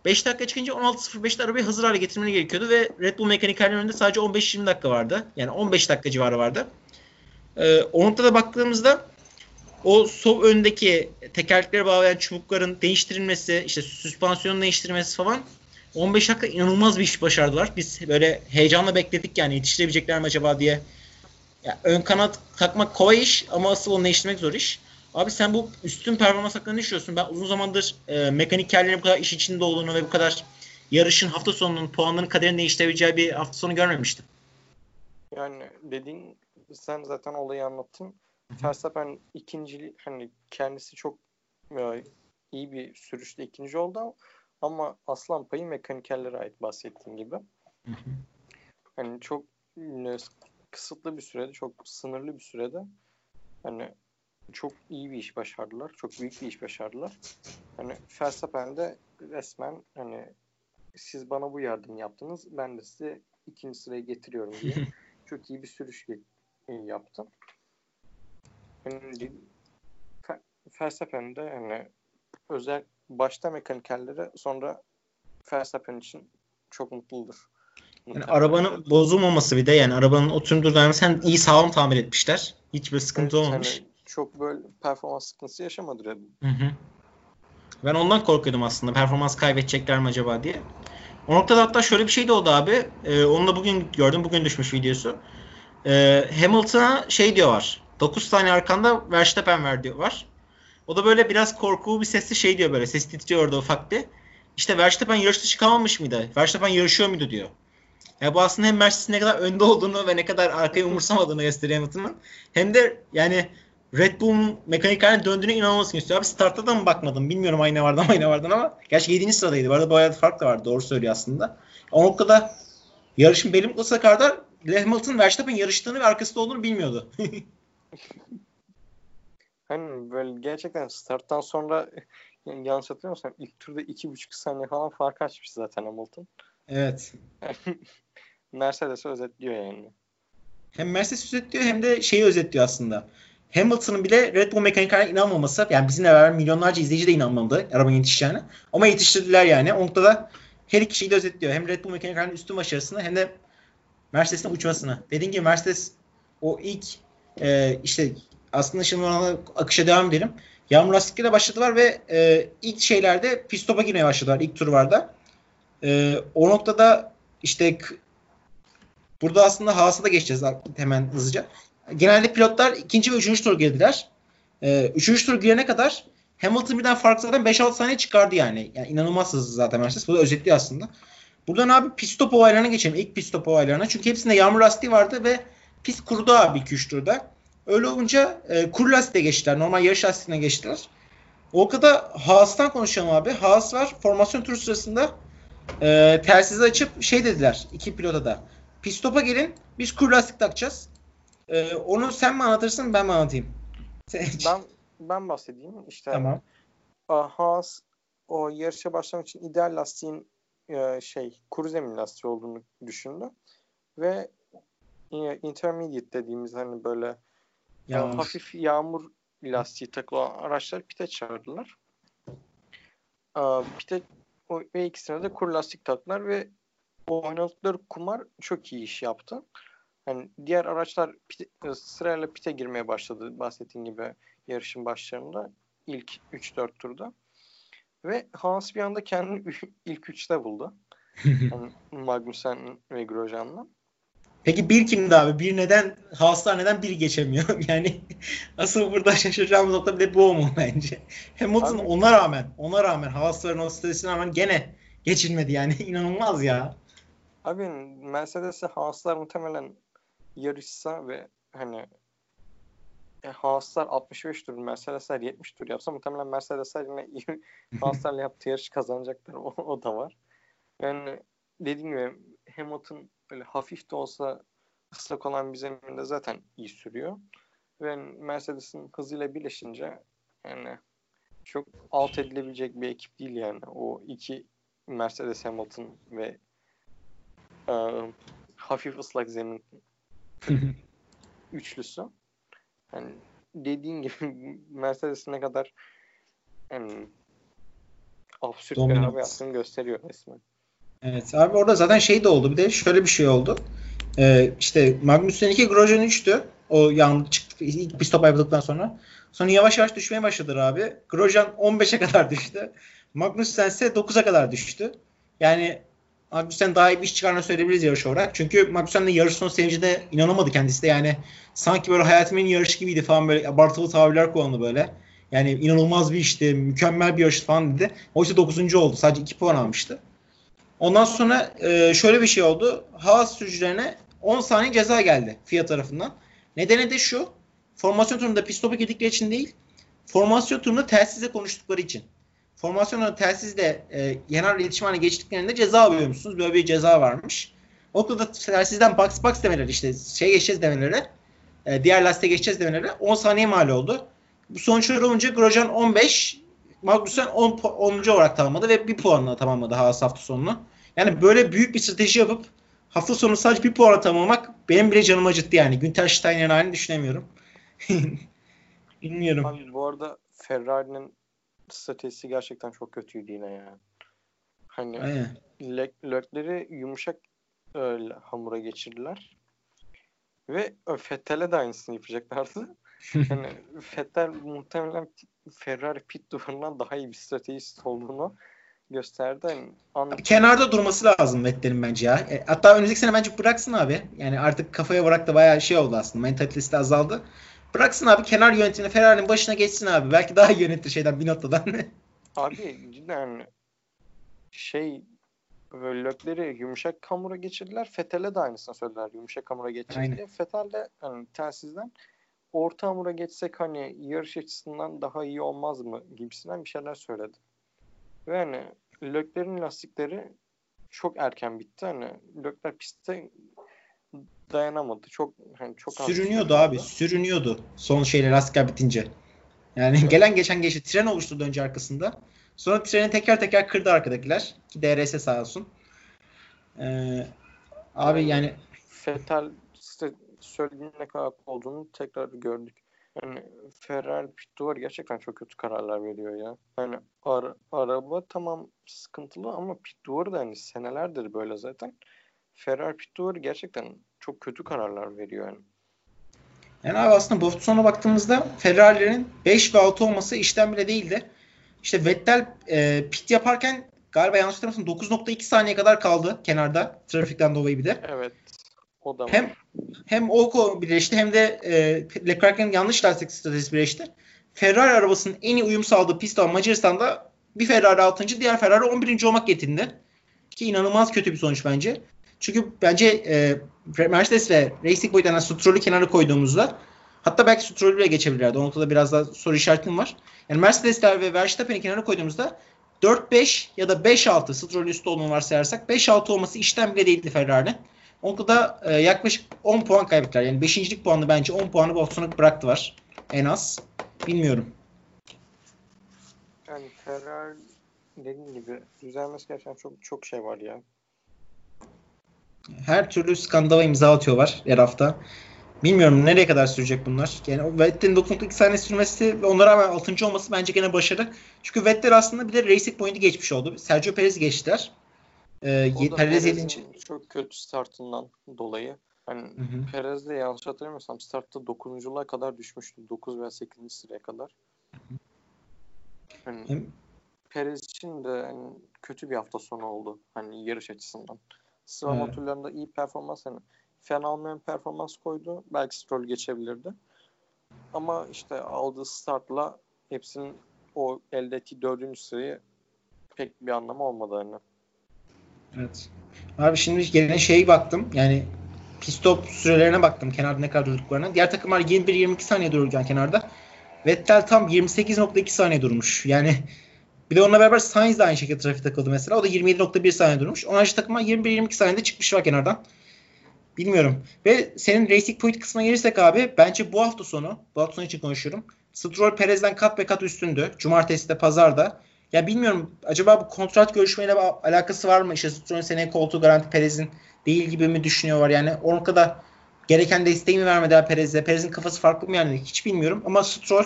beş dakika çıkınca on altı sıfır beşte arabayı hazır hale getirmeni gerekiyordu ve Red Bull mekanikerlerin önünde sadece on beş yirmi dakika vardı. Yani on beş dakika civarı vardı. Ee, o noktada baktığımızda o sol öndeki tekerleklere bağlayan çubukların değiştirilmesi, işte süspansiyonun değiştirilmesi falan on beş dakika inanılmaz bir iş başardılar. Biz böyle heyecanla bekledik, yani yetiştirebilecekler mi acaba diye. Yani ön kanat takmak kolay iş ama asıl onu değiştirmek zor iş. Abi sen bu üstün performans hakkında ne düşünüyorsun? Ben uzun zamandır e, mekanikerlerin bu kadar iş içinde olduğunu ve bu kadar yarışın hafta sonunun puanlarının kaderini değiştirebileceği bir hafta sonu görmemiştim. Yani dediğin, sen zaten olayı anlattın. Verstappen ikinciliği, hani kendisi çok e, iyi bir sürüşte ikinci oldu ama, ama aslan payı mekanikerlere ait bahsettiğim gibi. Hani çok e, kısıtlı bir sürede, çok sınırlı bir sürede hani çok iyi bir iş başardılar. Çok büyük bir iş başardılar. Hani Verstappen de resmen hani siz bana bu yardım yaptınız, ben de size ikinci sıraya getiriyorum diye çok iyi bir sürüş yaptım. Hani Verstappen de hani özel başta mekanikerlere, sonra Verstappen için çok mutludur. Yani arabanın bozulmaması, bir de yani arabanın oturumdur daim sen iyi sağlam tamir etmişler. Hiçbir sıkıntı evet, olmamış. Hani çok böyle performans sıkıntısı yaşamadı Red Bull. Hı hı. Ben ondan korkuyordum aslında. Performans kaybedecekler mi acaba diye. O noktada hatta şöyle bir şey de oldu abi. Ee, onu da bugün gördüm. Bugün düşmüş videosu. Ee, Hamilton'a şey diyorlar. dokuz saniye arkanda Verstappen ver diyorlar. O da böyle biraz korkulu bir sesli şey diyor böyle. Sesi titriyor orada ufak bir. İşte Verstappen yarışta çıkamamış mıydı? Verstappen yarışıyor muydu diyor. Ya bu aslında hem Mercedes'in ne kadar önde olduğunu ve ne kadar arkayı umursamadığını gösteriyor Hamilton'ın. Hem de yani Red Bull'un mekaniklerine döndüğüne inanılmasını istiyor. Abi startta da mı bakmadım? Bilmiyorum ayna vardı ama ayna vardı ama. Gerçi yedinci sıradaydı. Bu arada bayağı fark da vardı. Doğru söylüyor aslında. O noktada yarışın belli noktasına kadar Hamilton, Verstappen yarıştığını ve arkasında olduğunu bilmiyordu. Hani böyle gerçekten starttan sonra yani yanlış hatırlamıyorsam ilk turda iki buçuk saniye falan fark açmış zaten Hamilton. Evet. Mercedes özetliyor yani. hem Mercedes özetliyor hem de şeyi özetliyor aslında. Hamilton'ın bile Red Bull mekaniklerine inanmaması, yani bizimle beraber milyonlarca izleyici de inanmadı araba yetişeceğine. Ama yetiştirdiler yani. O noktada her iki şeyi de özetliyor. Hem Red Bull mekaniklerinin üstün başarısını hem de Mercedes'in uçmasını. Dediğim gibi Mercedes o ilk e, işte aslında şimdi ona akışa devam edelim. Yağmur lastikleriyle başladılar ve e, ilk şeylerde pit stop'a girmeye başladılar ilk turlarda. E, o noktada işte burada aslında Haas'a da geçeceğiz hemen hızlıca. Genelde pilotlar ikinci ve üçüncü tur girdiler. Ee, üçüncü tur girene kadar Hamilton birden fark zaten beş altı saniye çıkardı yani. Yani inanılmaz hızlı zaten Mercedes. Bu da özetli aslında. Buradan abi pit stop olaylarına geçelim. İlk pit stop olaylarına. Çünkü hepsinde yağmur lastiği vardı ve pist kurudu abi iki üç turda. Öyle olunca e, kuru lastiğe geçtiler. Normal yarış lastiğine geçtiler. O kadar Haas'tan konuşalım abi. Haas var. Formasyon turu sırasında e, telsizi açıp şey dediler iki pilota da. Pit stop'a gelin. Biz kuru lastik takacağız. Ee, onu sen mi anlatırsın, ben mi anlatayım? ben ben bahsedeyim. İşte tamam. Haas o yarışa başlamak için ideal lastiğin e, şey kuru zemin lastiği olduğunu düşündü ve e, intermediate dediğimiz hani böyle yağmur. E, hafif yağmur lastiği takılı araçlar pite çağırdılar. E, pite o, ve ikisine de kuru lastik taktılar ve oynadıkları kumar çok iyi iş yaptı. Yani diğer araçlar pit, sırayla pite girmeye başladı bahsettiğim gibi yarışın başlarında ilk üç dört turda. Ve Haas bir anda kendini ilk üçte buldu. Yani Magnussen ve Grosjean'la. Peki bir kimdi abi? Bir neden Haas'lar neden bir geçemiyor? Yani asıl burada şaşıracağımız nokta bile bu mu bence? Hamilton abi, ona rağmen, ona rağmen Haas'ların o stresine rağmen gene geçilmedi yani. İnanılmaz ya. Abi Mercedes'e Haas'lar muhtemelen yarışsa ve hani e, Haas'lar altmış beş tur, Mercedes'ler yetmiş tur yapsa muhtemelen Mercedes'ler yine Haas'larla yaptığı yarışı kazanacaklar. O, o da var. Yani dediğim gibi Hamilton böyle hafif de olsa ıslak olan bir zeminde zaten iyi sürüyor. Ve Mercedes'in hızıyla birleşince yani çok alt edilebilecek bir ekip değil yani. O iki Mercedes, Hamilton ve e, hafif ıslak zemin üçlüsü. Yani dediğin gibi Mercedes'in ne kadar yani, absürt bir araba yaptığını gösteriyor resmen. Evet abi orada zaten şey de oldu. Bir de şöyle bir şey oldu. Ee, işte Magnussen iki, Grosjean üçtü. O yağmur çıktı. İlk pit stop yapıldıktan sonra. Sonra yavaş yavaş düşmeye başladı abi. Grosjean on beşe kadar düştü. Magnussen ise dokuza kadar düştü. Yani Magnussen daha iyi bir iş çıkarını söyleyebiliriz yarış olarak. Çünkü Magnussen'in yarış son sevincinde inanamadı kendisi de yani. Sanki böyle hayatımın yarışı gibiydi falan böyle abartılı tabirler kullandı böyle. Yani inanılmaz bir işti, mükemmel bir yarış falan dedi. Oysa dokuzuncu oldu. Sadece iki puan almıştı. Ondan sonra e, şöyle bir şey oldu. Haas sürücülerine on saniye ceza geldi F I A tarafından. Nedeni de şu. Formasyon turunda pit stop'a girdikleri için değil. Formasyon turunda telsizle konuştukları için. Formasyonla telsizle e, yanar iletişim haline geçtiklerinde ceza alıyor musunuz? Böyle bir ceza varmış. O kadar telsizden box box demeleri işte şey geçeceğiz demeleri, e, diğer lastiğe geçeceğiz demeleri on saniye mal oldu. Bu sonuçlar olunca Grosjean on beş, Magnussen on. on. olarak tamamladı ve bir puanla tamamladı Haas hafta sonunu. Yani böyle büyük bir strateji yapıp hafta sonu sadece bir puanla tamamlamak benim bile canımı acıttı yani. Günter Steiner'in halini düşünemiyorum. Bilmiyorum. Abi, bu arada Ferrari'nin stratejisi gerçekten çok kötüydü yine yani. Hani Leclerc'i yumuşak öyle hamura geçirdiler. Ve Vettel'e de aynısını yapacaklardı. Yani Vettel muhtemelen Ferrari pit duvarından daha iyi bir stratejist olduğunu gösterdi. Yani an- kenarda durması lazım Vettel'in bence ya. E, hatta önümüzdeki sene bence bıraksın abi. Yani artık kafaya bırak da bayağı şey oldu aslında. Mentalitesi de azaldı. Bıraksın abi kenar yönetimini Ferrari'nin başına geçsin abi. Belki daha iyi yönetir şeyden bir noktadan. Abi cidden şey Leclerc'i yumuşak hamura geçirdiler. Vettel'e de aynısını söylediler. Yumuşak hamura geçirdiler. Vettel de hani telsizden orta hamura geçsek hani yarış açısından daha iyi olmaz mı gibisinden bir şeyler söyledi. Ve hani Leclerc'in lastikleri çok erken bitti. Hani Leclerc pistte dayanamadı. Çok hani çok sürünüyordu abi. Vardı. Sürünüyordu. Son şeyle lastikler bitince. Yani evet. Gelen geçen geçti. Tren oluşturdu önce arkasında. Sonra treni teker teker kırdı arkadakiler. Ki D R S sağ olsun. Ee, abi yani Vettel söylediğin ne kadar haklı olduğunu tekrar gördük. Yani Ferrari pit duvarı gerçekten çok kötü kararlar veriyor ya. Yani ara, araba tamam sıkıntılı ama pit duvarı da hani senelerdir böyle zaten. Ferrari pit duvarı gerçekten çok kötü kararlar veriyor yani. Yani abi aslında bu hafta sonuna baktığımızda Ferrari'lerin beş ve altı olması işten bile değildi. İşte Vettel e, pit yaparken galiba yanlış hatırlamıyorsam dokuz nokta iki saniye kadar kaldı kenarda trafikten dolayı bir de. Evet. O da var. Hem hem Ocon birleşti hem de e, Leclerc'in yanlış lastik stratejisi birleşti. Ferrari arabasının en iyi uyum sağladığı pist olan Macaristan'da bir Ferrari altıncı, diğer Ferrari on birinci olmak getirdi. Ki inanılmaz kötü bir sonuç bence. Çünkü bence e, Mercedes ve Racing Point'ten yani Stroll'ü kenara koyduğumuzda hatta belki Stroll'ü bile geçebilirlerdi. O noktada biraz daha soru işaretim var. Yani Mercedes'ler ve Verstappen'i kenara koyduğumuzda dört beş ya da beş altı Stroll'ün üstü olduğunu varsayarsak beş altı olması işten bile değildi Ferrari'nin. O noktada e, yaklaşık on puan kaybettiler. Yani beşincilik puanı bence on puanı bu haftalık bıraktılar. En az. Bilmiyorum. Yani Ferrari dediğim gibi düzelmesi gerçekten çok çok şey var ya. Her türlü skandala imza atıyorlar her hafta. Bilmiyorum nereye kadar sürecek bunlar. Yani Vettel'in dokuz nokta iki saniye sürmesi ve ona rağmen altıncı olması bence gene başarı. Çünkü Vettel aslında bir de Racing Point'i geçmiş oldu. Sergio Perez geçtiler. Ee, Perez yedinci. Çok kötü startından dolayı. Yani Perez de yanlış hatırlamıyorsam startta dokuzunculuğa kadar düşmüştü. dokuz veya sekizinci sıraya kadar. Yani Hem... Perez için de yani kötü bir hafta sonu oldu. Hani yarış açısından. Sıralama turlarında iyi performans, yani fena olmayan performans koydu. Belki Stroll geçebilirdi. Ama işte aldığı startla hepsinin o eldeki dördüncü sırayı pek bir anlamı olmadı hani. Evet. Abi şimdi gelen şeye baktım. Yani pit stop sürelerine baktım. Kenarda ne kadar durduklarına. Diğer takımlar yirmi bir yirmi iki saniye dururken kenarda. Vettel tam yirmi sekiz nokta iki saniye durmuş. Yani bir de onunla beraber Sainz de aynı şekilde trafiğe takıldı mesela. O da yirmi yedi nokta bir saniye durmuş. Onun harici takıma yirmi bir yirmi iki saniyede çıkmış var kenardan. Bilmiyorum. Ve senin Racing Point kısmına gelirsek abi bence bu hafta sonu, bu hafta sonu için konuşuyorum. Stroll Perez'den kat be kat üstündü. Cumartesi de pazarda. Ya bilmiyorum acaba bu kontrat görüşmeyle alakası var mı? İşte Stroll'ün seneye koltuğu garanti Perez'in değil gibi mi düşünüyorlar? Yani o kadar gereken desteği mi vermedi Perez'e? Perez'in kafası farklı mı yani? Hiç bilmiyorum. Ama Stroll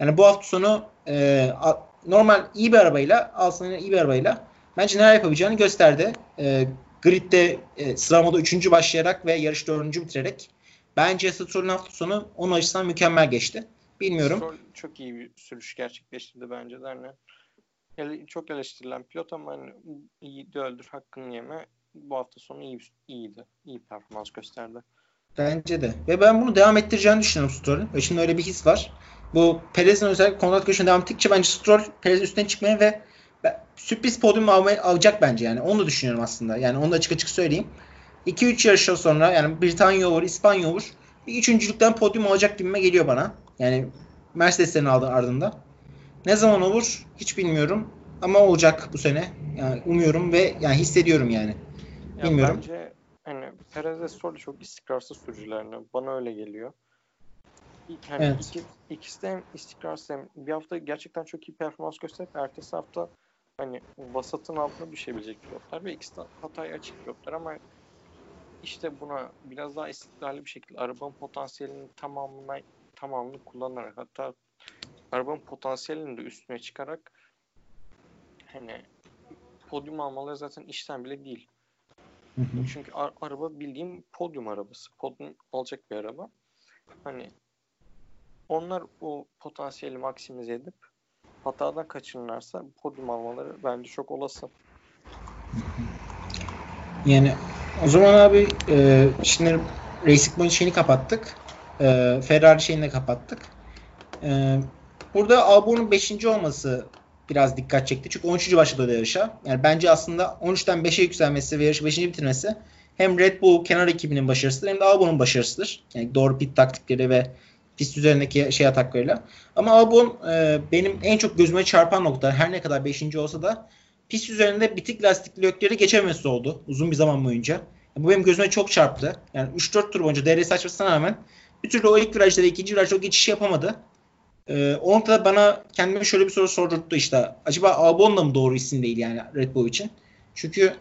yani bu hafta sonu eee normal iyi bir arabayla, aslında iyi bir arabayla bence neler yapabileceğini gösterdi. E, grid'de e, sıralamada üçüncü başlayarak ve yarış dördüncü bitirerek bence Stroll'ün hafta sonu onun açısından mükemmel geçti. Bilmiyorum. Stroll çok iyi bir sürüş gerçekleştirdi bence de. Yani çok eleştirilen pilot ama hani iyi de öldür hakkını yeme. Bu hafta sonu iyi iyiydi. İyi performans gösterdi. Bence de. Ve ben bunu devam ettireceğini düşünüyorum Stroll'ün. Şimdi öyle bir his var. Bu Perez'in özellikle kontrat görüşüne devam ettikçe bence Stroll Perez'in üstüne çıkmaya ve sürpriz podyumu almaya, alacak bence yani. Onu da düşünüyorum aslında. Yani onu da açık açık söyleyeyim. iki üç yarıştan sonra yani Britanya olur, İspanya olur. Bir üçüncülükten podyum alacak gibime geliyor bana. Yani Mercedes'lerin aldığı ardında. Ne zaman olur hiç bilmiyorum. Ama olacak bu sene. Yani umuyorum ve yani hissediyorum yani. Ya bilmiyorum. Bence hani Perez ve Stroll çok istikrarsız sürücülerini. Bana öyle geliyor. Yani evet. iki, ikisi de hem istikrarsız hem bir hafta gerçekten çok iyi performans gösterip ertesi hafta hani vasatın altına düşebilecek pilotlar ve ikisi de hataya açık pilotlar ama işte buna biraz daha istikrarlı bir şekilde arabanın potansiyelini tamamına, tamamını kullanarak hatta arabanın potansiyelini de üstüne çıkarak hani podyum almaları zaten işten bile değil. Hı hı. Çünkü ar- araba bildiğim podyum arabası. Podyum alacak bir araba. Hani onlar o potansiyeli maksimize edip hatadan kaçınırlarsa podyum almaları bence çok olası. Yani o zaman abi e, şimdi Racing Point şeyini kapattık. E, Ferrari şeyini de kapattık. E, burada Albon'un beşinci olması biraz dikkat çekti. Çünkü on üçüncü başladı yarışa. Yani bence aslında on üçten beşe yükselmesi ve yarışı beşinci bitirmesi hem Red Bull kenar ekibinin başarısıdır hem de Albon'un başarısıdır. Yani doğru pit taktikleri ve pist üzerindeki şey ataklarıyla. Ama Albon e, benim en çok gözüme çarpan nokta her ne kadar beşinci olsa da pist üzerinde bitik lastikli Leclerc'i geçememesi oldu uzun bir zaman boyunca. Yani bu benim gözüme çok çarptı. Yani üç dört tur boyunca D R S açmasına rağmen bir türlü o ilk virajda ve ikinci virajda o geçişi yapamadı. E, o noktada bana kendime şöyle bir soru sordurttu işte. Acaba Albon da mı doğru isim değil yani Red Bull için? Çünkü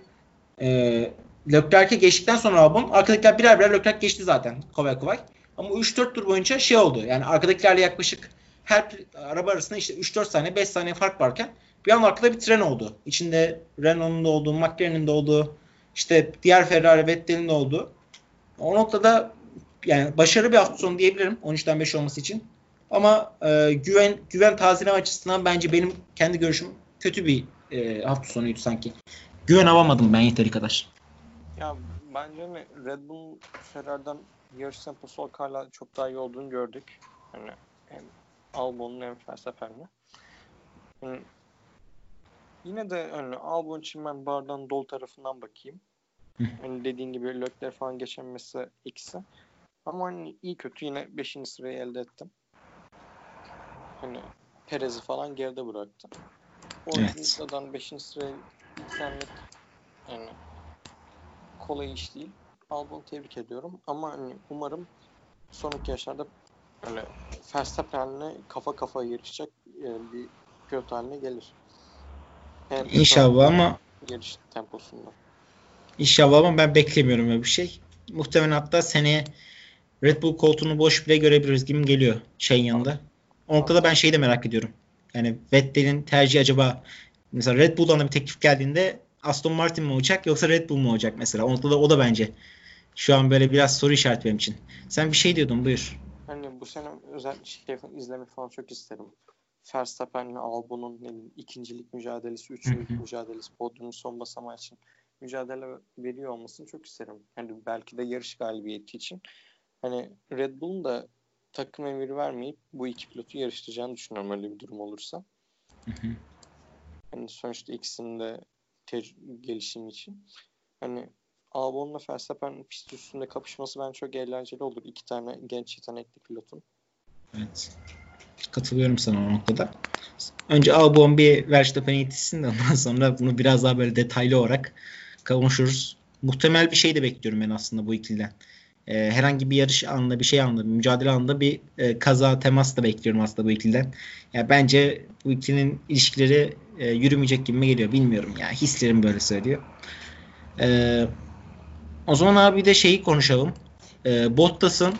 e, Leclerc'e geçtikten sonra Albon, arkadakiler birer birer Leclerc geçti zaten kolay kolay. Ama üç dört tur boyunca şey oldu. Yani arkadakilerle yaklaşık her araba arasında işte üç dört saniye, beş saniye fark varken bir an arkada bir tren oldu. İçinde Renault'un da olduğu, McLaren'in de olduğu, işte diğer Ferrari, Vettel'in de olduğu. O noktada yani başarılı bir hafta sonu diyebilirim on üçten beş olması için. Ama e, güven güven tazileme açısından bence benim kendi görüşüm kötü bir e, hafta sonuydu sanki. Güven alamadım ben yeteri kadar. Ya bence mi Red Bull Ferrari'den yarış temposu Ocar'la çok daha iyi olduğunu gördük. Yani hem Albon'un hem Verstappen'in. Yani, yine de yani, Albon için ben bardan dolu tarafından bakayım. Yani dediğin gibi Leclerc falan geçememesi eksi. Ama hani iyi kötü yine beşinci sırayı elde ettim. Hani Perez'i falan geride bıraktım. on. Evet. Sıradan beşinci sıraya yükselmek yani kolay iş değil. Albon'u tebrik ediyorum ama hani umarım sonraki yaşlarda öyle Verstappen'le kafa kafa yarışacak bir pilot haline gelir. Hem İnşallah ama yarış temposunda. İnşallah ama ben beklemiyorum öyle bir şey. Muhtemelen hatta seneye Red Bull koltuğunu boş bile görebiliriz gibi geliyor şeyin yanında. O noktada ben şeyi de merak ediyorum. Yani Vettel'in tercihi acaba mesela Red Bull'dan da bir teklif geldiğinde Aston Martin mi olacak yoksa Red Bull mu olacak mesela? O noktada o da bence şu an böyle biraz soru işareti benim için. Sen bir şey diyordun, buyur. Hani bu sene özellikle şey izlemek falan çok isterim. Verstappen'le Albon'un ikincilik mücadelesi, üçüncülük mücadelesi, podyumun son basamağı için mücadele veriyor olmasını çok isterim. Yani belki de yarış galibiyeti için. Hani Red Bull'un da takım emiri vermeyip bu iki pilotu yarıştıracağını düşünüyorum öyle bir durum olursa. Hı hı. Hani sonuçta ikisinin de ter- gelişimi için. Hani Albon'la Verstappen'in pist üstünde kapışması bence çok eğlenceli olur. İki tane genç yetenekli pilotun. Evet. Katılıyorum sana o noktada. Önce Albon bir Verstappen'e yetişsin de ondan sonra bunu biraz daha böyle detaylı olarak konuşuruz. Muhtemel bir şey de bekliyorum ben aslında bu ikiliden. Herhangi bir yarış anında, bir şey anında, bir mücadele anında bir e, kaza, temas da bekliyorum aslında bu ikiliden. Yani bence bu ikilinin ilişkileri e, yürümeyecek gibi mi geliyor bilmiyorum ya. Yani hislerim böyle söylüyor. E, o zaman abi de şeyi konuşalım. E, Bottas'ın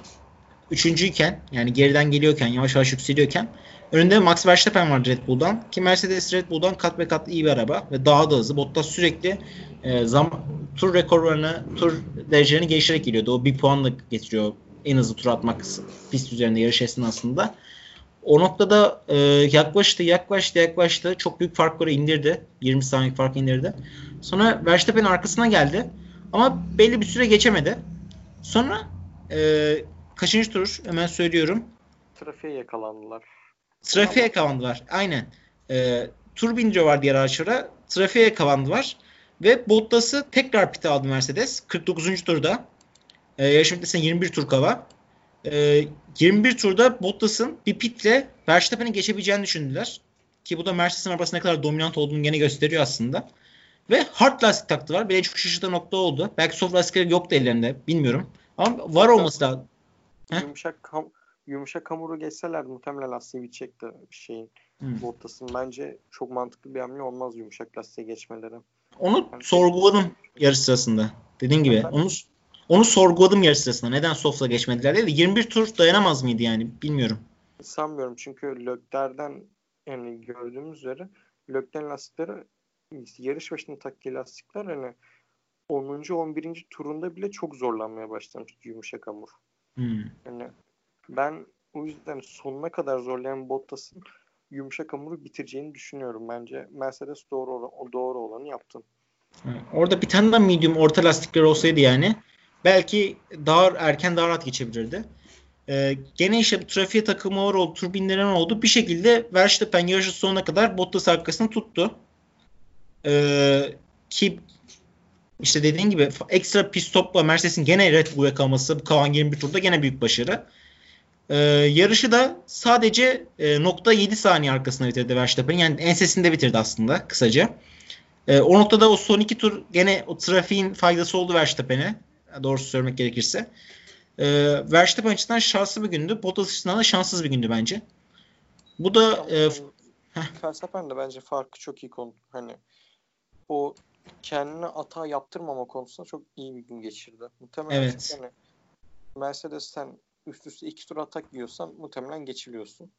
üçüncüyken yani geriden geliyorken, yavaş yavaş yükseliyorken önünde Max Verstappen vardı Red Bull'dan. Ki Mercedes Red Bull'dan kat be kat iyi bir araba ve daha da hızlı. Bottas sürekli e, zaman, tur rekorlarını, tur derecelerini geliştirerek geliyordu. O bir puanla getiriyor en hızlı tur atmak pist üzerinde yarış esnasında. O noktada e, yaklaştı, yaklaştı, yaklaştı. Çok büyük farkları indirdi. yirmi saniyelik fark indirdi. Sonra Verstappen'in arkasına geldi. Ama belli bir süre geçemedi. Sonra e, kaçıncı tur? Hemen söylüyorum. Trafiğe yakalandılar. Trafiğe yakalandılar. Aynen. E, tur bindiriyor var diğer araçlara. Trafiğe yakalandılar. Ve Bottas'ı tekrar pite aldı Mercedes. kırk dokuzuncu turda. E, yarış bitmesine yirmi bir tur kala. E, yirmi bir turda Bottas'ın bir pitle Verstappen'i geçebileceğini düşündüler. Ki bu da Mercedes'in arabası ne kadar dominant olduğunu gene gösteriyor aslında. Ve hard lastik taktılar. Beni çok şaşırtan nokta oldu. Belki soft lastikleri yoktu ellerinde. Bilmiyorum. Ama var olması lazım. Yumuşak, kam- yumuşak hamuru geçseler muhtemelen lastiği bitecekti şeyin. Hmm. Bottas'ın bence çok mantıklı bir hamle olmaz yumuşak lastiğe geçmeleri. Onu sorguladım yarış sırasında. Dediğin gibi. Onu onu sorguladım yarış sırasında. Neden softla geçmediler diye. yirmi bir tur dayanamaz mıydı yani? Bilmiyorum. Sanmıyorum. Çünkü Leclerc'den yani gördüğümüz üzere Leclerc'in lastikleri yarış başında taktiği lastikler hani onuncu on birinci turunda bile çok zorlanmaya başlamış yumuşak hamur. Hmm. Yani ben o yüzden sonuna kadar zorlayan Bottas'ın yumuşak hamuru bitireceğini düşünüyorum bence. Mercedes doğru doğru olanı yaptı. Orada bir tane de medium orta lastikler olsaydı yani belki daha erken daha rahat geçebilirdi. Ee, gene işte trafiğe takılmalar oldu, tur bindiren oldu. Bir şekilde Verstappen yarışın sonuna kadar Bottas arkasını tuttu. Ee, ki işte dediğin gibi ekstra pit stopla Mercedes'in gene Red Bull'a kalması bu kalan yirmi bir turda gene büyük başarı. Ee, yarışı da sadece e, nokta yedi saniye arkasına bitirdi Verstappen. Yani ensesinde bitirdi aslında kısaca. E, o noktada o son iki tur gene o trafiğin faydası oldu Verstappen'e. Doğrusu söylemek gerekirse. E, Verstappen açısından şanslı bir gündü. Bottas açısından da şanssız bir gündü bence. Bu da e, Verstappen de bence farkı çok iyi konu. Hani o kendine hata yaptırmama konusunda çok iyi bir gün geçirdi. Muhtemelen evet. Yani Mercedes'ten üst üste iki tur atak yiyorsan muhtemelen geçiliyorsun.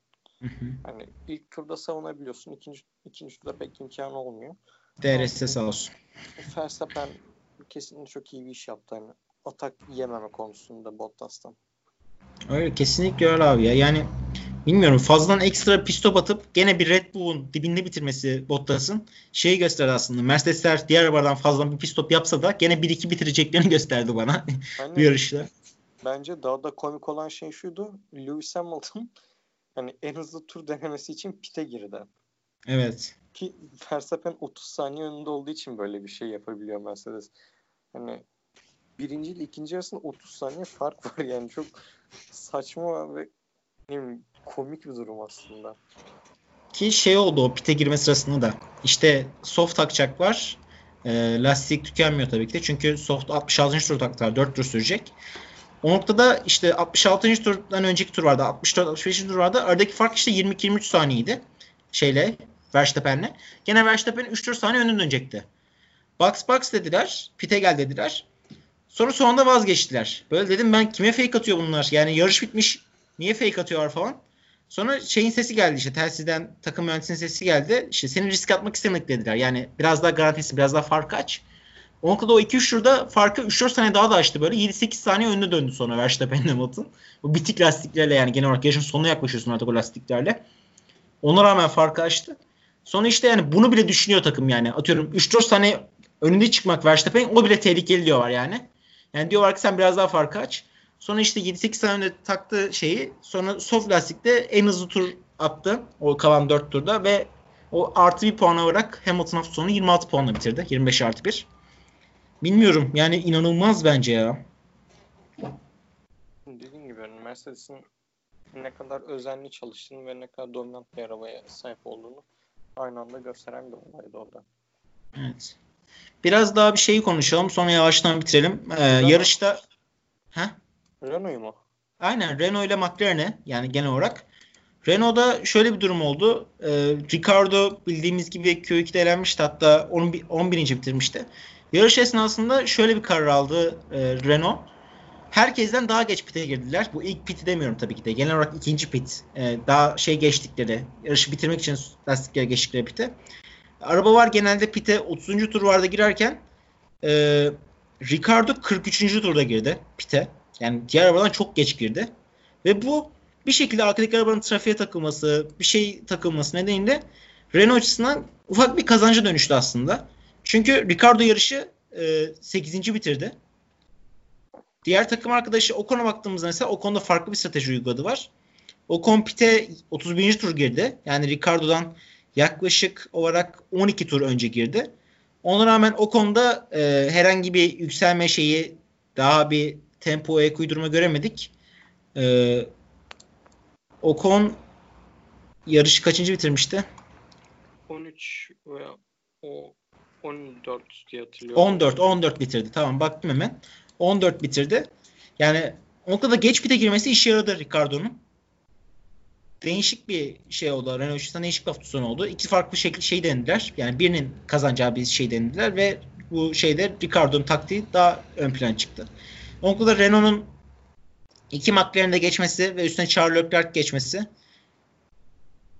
Hani ilk turda savunabiliyorsun. İkinci, ikinci turda pek imkanı olmuyor. D R S'te sağ olsun. Verstappen kesinlikle çok iyi bir iş yaptı. Yani atak yememe konusunda Bottas'tan. Öyle, kesinlikle öyle abi ya. Yani bilmiyorum, fazladan ekstra pit stop atıp gene bir Red Bull'un dibinde bitirmesi Bottas'ın şeyi gösterdi aslında. Mercedesler diğer arabalardan fazladan bir pit stop yapsa da gene bir iki bitireceklerini gösterdi bana hani, bu yarışta. Bence daha da komik olan şey şuydu. Lewis Hamilton hani en hızlı tur denemesi için pite girdi. Evet. Ki Verstappen otuz saniye önünde olduğu için böyle bir şey yapabiliyor Mercedes. Hani birinci ile ikinci arasında otuz saniye fark var yani, çok saçma ve komik bir durum aslında. Ki şey oldu o pite girme sırasında da. İşte soft takacak var. E, lastik tükenmiyor tabii ki de. Çünkü soft altmış altıncı tur taktılar. dört tur sürecek. O noktada işte altmış altıncı turdan önceki tur vardı. altmış dört altmış beşinci tur vardı. Aradaki fark işte yirmi iki yirmi üç saniyeydi. Şeyle, Verstappen'le. Gene Verstappen üç dört saniye önüne dönecekti. Box box dediler. Pite gel dediler. Sonra sonunda vazgeçtiler. Böyle dedim ben, kime fake atıyor bunlar? Yani yarış bitmiş. Niye fake atıyorlar falan. Sonra şeyin sesi geldi işte. Telsizden takım mühendisinin sesi geldi. İşte seni risk atmak istemedik dediler. Yani biraz daha garantisi, biraz daha farkı aç. O noktada o iki üç turda farkı üç dört saniye daha da açtı böyle. yedi sekiz saniye önüne döndü sonra Verstappen'le Hamilton. Bu bitik lastiklerle, yani genel olarak yarışın sonuna yaklaşıyorsun artık o lastiklerle. Ona rağmen farkı açtı. Sonra işte yani bunu bile düşünüyor takım yani. Atıyorum üç dört saniye önünde çıkmak Verstappen'in, o bile tehlikeli diyorlar yani. Yani diyorlar ki sen biraz daha farkı aç. Sonra işte yedi sekiz saniyede taktığı şeyi, sonra soft lastikte en hızlı tur attı. O kalan dört turda ve o artı bir puan olarak Hamilton hafta sonu yirmi altı puanla bitirdi. yirmi beş artı bir. Bilmiyorum yani, inanılmaz bence ya. Dediğim gibi Mercedes'in ne kadar özenli çalıştığını ve ne kadar dominant bir arabaya sahip olduğunu aynı anda gösteren bir olaydı orada. Evet. Biraz daha bir şey konuşalım sonra yavaştan bitirelim. Ee, yarışta... Heh? Renault'u mu? Aynen, Renault ile McLaren'e yani genel olarak. Renault'da şöyle bir durum oldu. Ee, Ricciardo bildiğimiz gibi Q iki'de elenmişti, hatta on birinci bitirmişti. Yarış esnasında şöyle bir karar aldı e, Renault. Herkesten daha geç pite girdiler. Bu ilk piti demiyorum tabii ki de. Genel olarak ikinci pit. E, daha şey geçtikleri, yarışı bitirmek için lastikleri geçtikleri pite. Araba var genelde pite otuzuncu tur vardı girerken e, Ricciardo kırk üçüncü turda girdi pite. Yani diğer arabadan çok geç girdi. Ve bu bir şekilde arkadaki arabanın trafiğe takılması, bir şey takılması nedeniyle Renault açısından ufak bir kazanca dönüştü aslında. Çünkü Ricciardo yarışı e, sekizinci bitirdi. Diğer takım arkadaşı Ocon'a baktığımızda mesela Ocon'da farklı bir strateji uyguladı var. Ocon pite otuz birinci tur girdi. Yani Ricciardo'dan yaklaşık olarak on iki tur önce girdi. Ona rağmen Ocon'da e, herhangi bir yükselme şeyi, daha bir tempo ek uydurma göremedik. E, Ocon yarışı kaçıncı bitirmişti? on üç veya o on dört diye hatırlıyorum. on dört on dört bitirdi. Tamam, baktım hemen. on dört bitirdi. Yani o kadar geç pite girmesi işe yaradı Ricciardo'nun. Değişik bir şey oldu. Renault için değişik bir hafta sonu oldu. İki farklı şekilde şey denediler. Yani birinin kazanacağı bir şey denediler ve bu şeyde Ricciardo'nun taktiği daha ön plana çıktı. O kadar Renault'un iki McLaren'de geçmesi ve üstüne Charles Leclerc geçmesi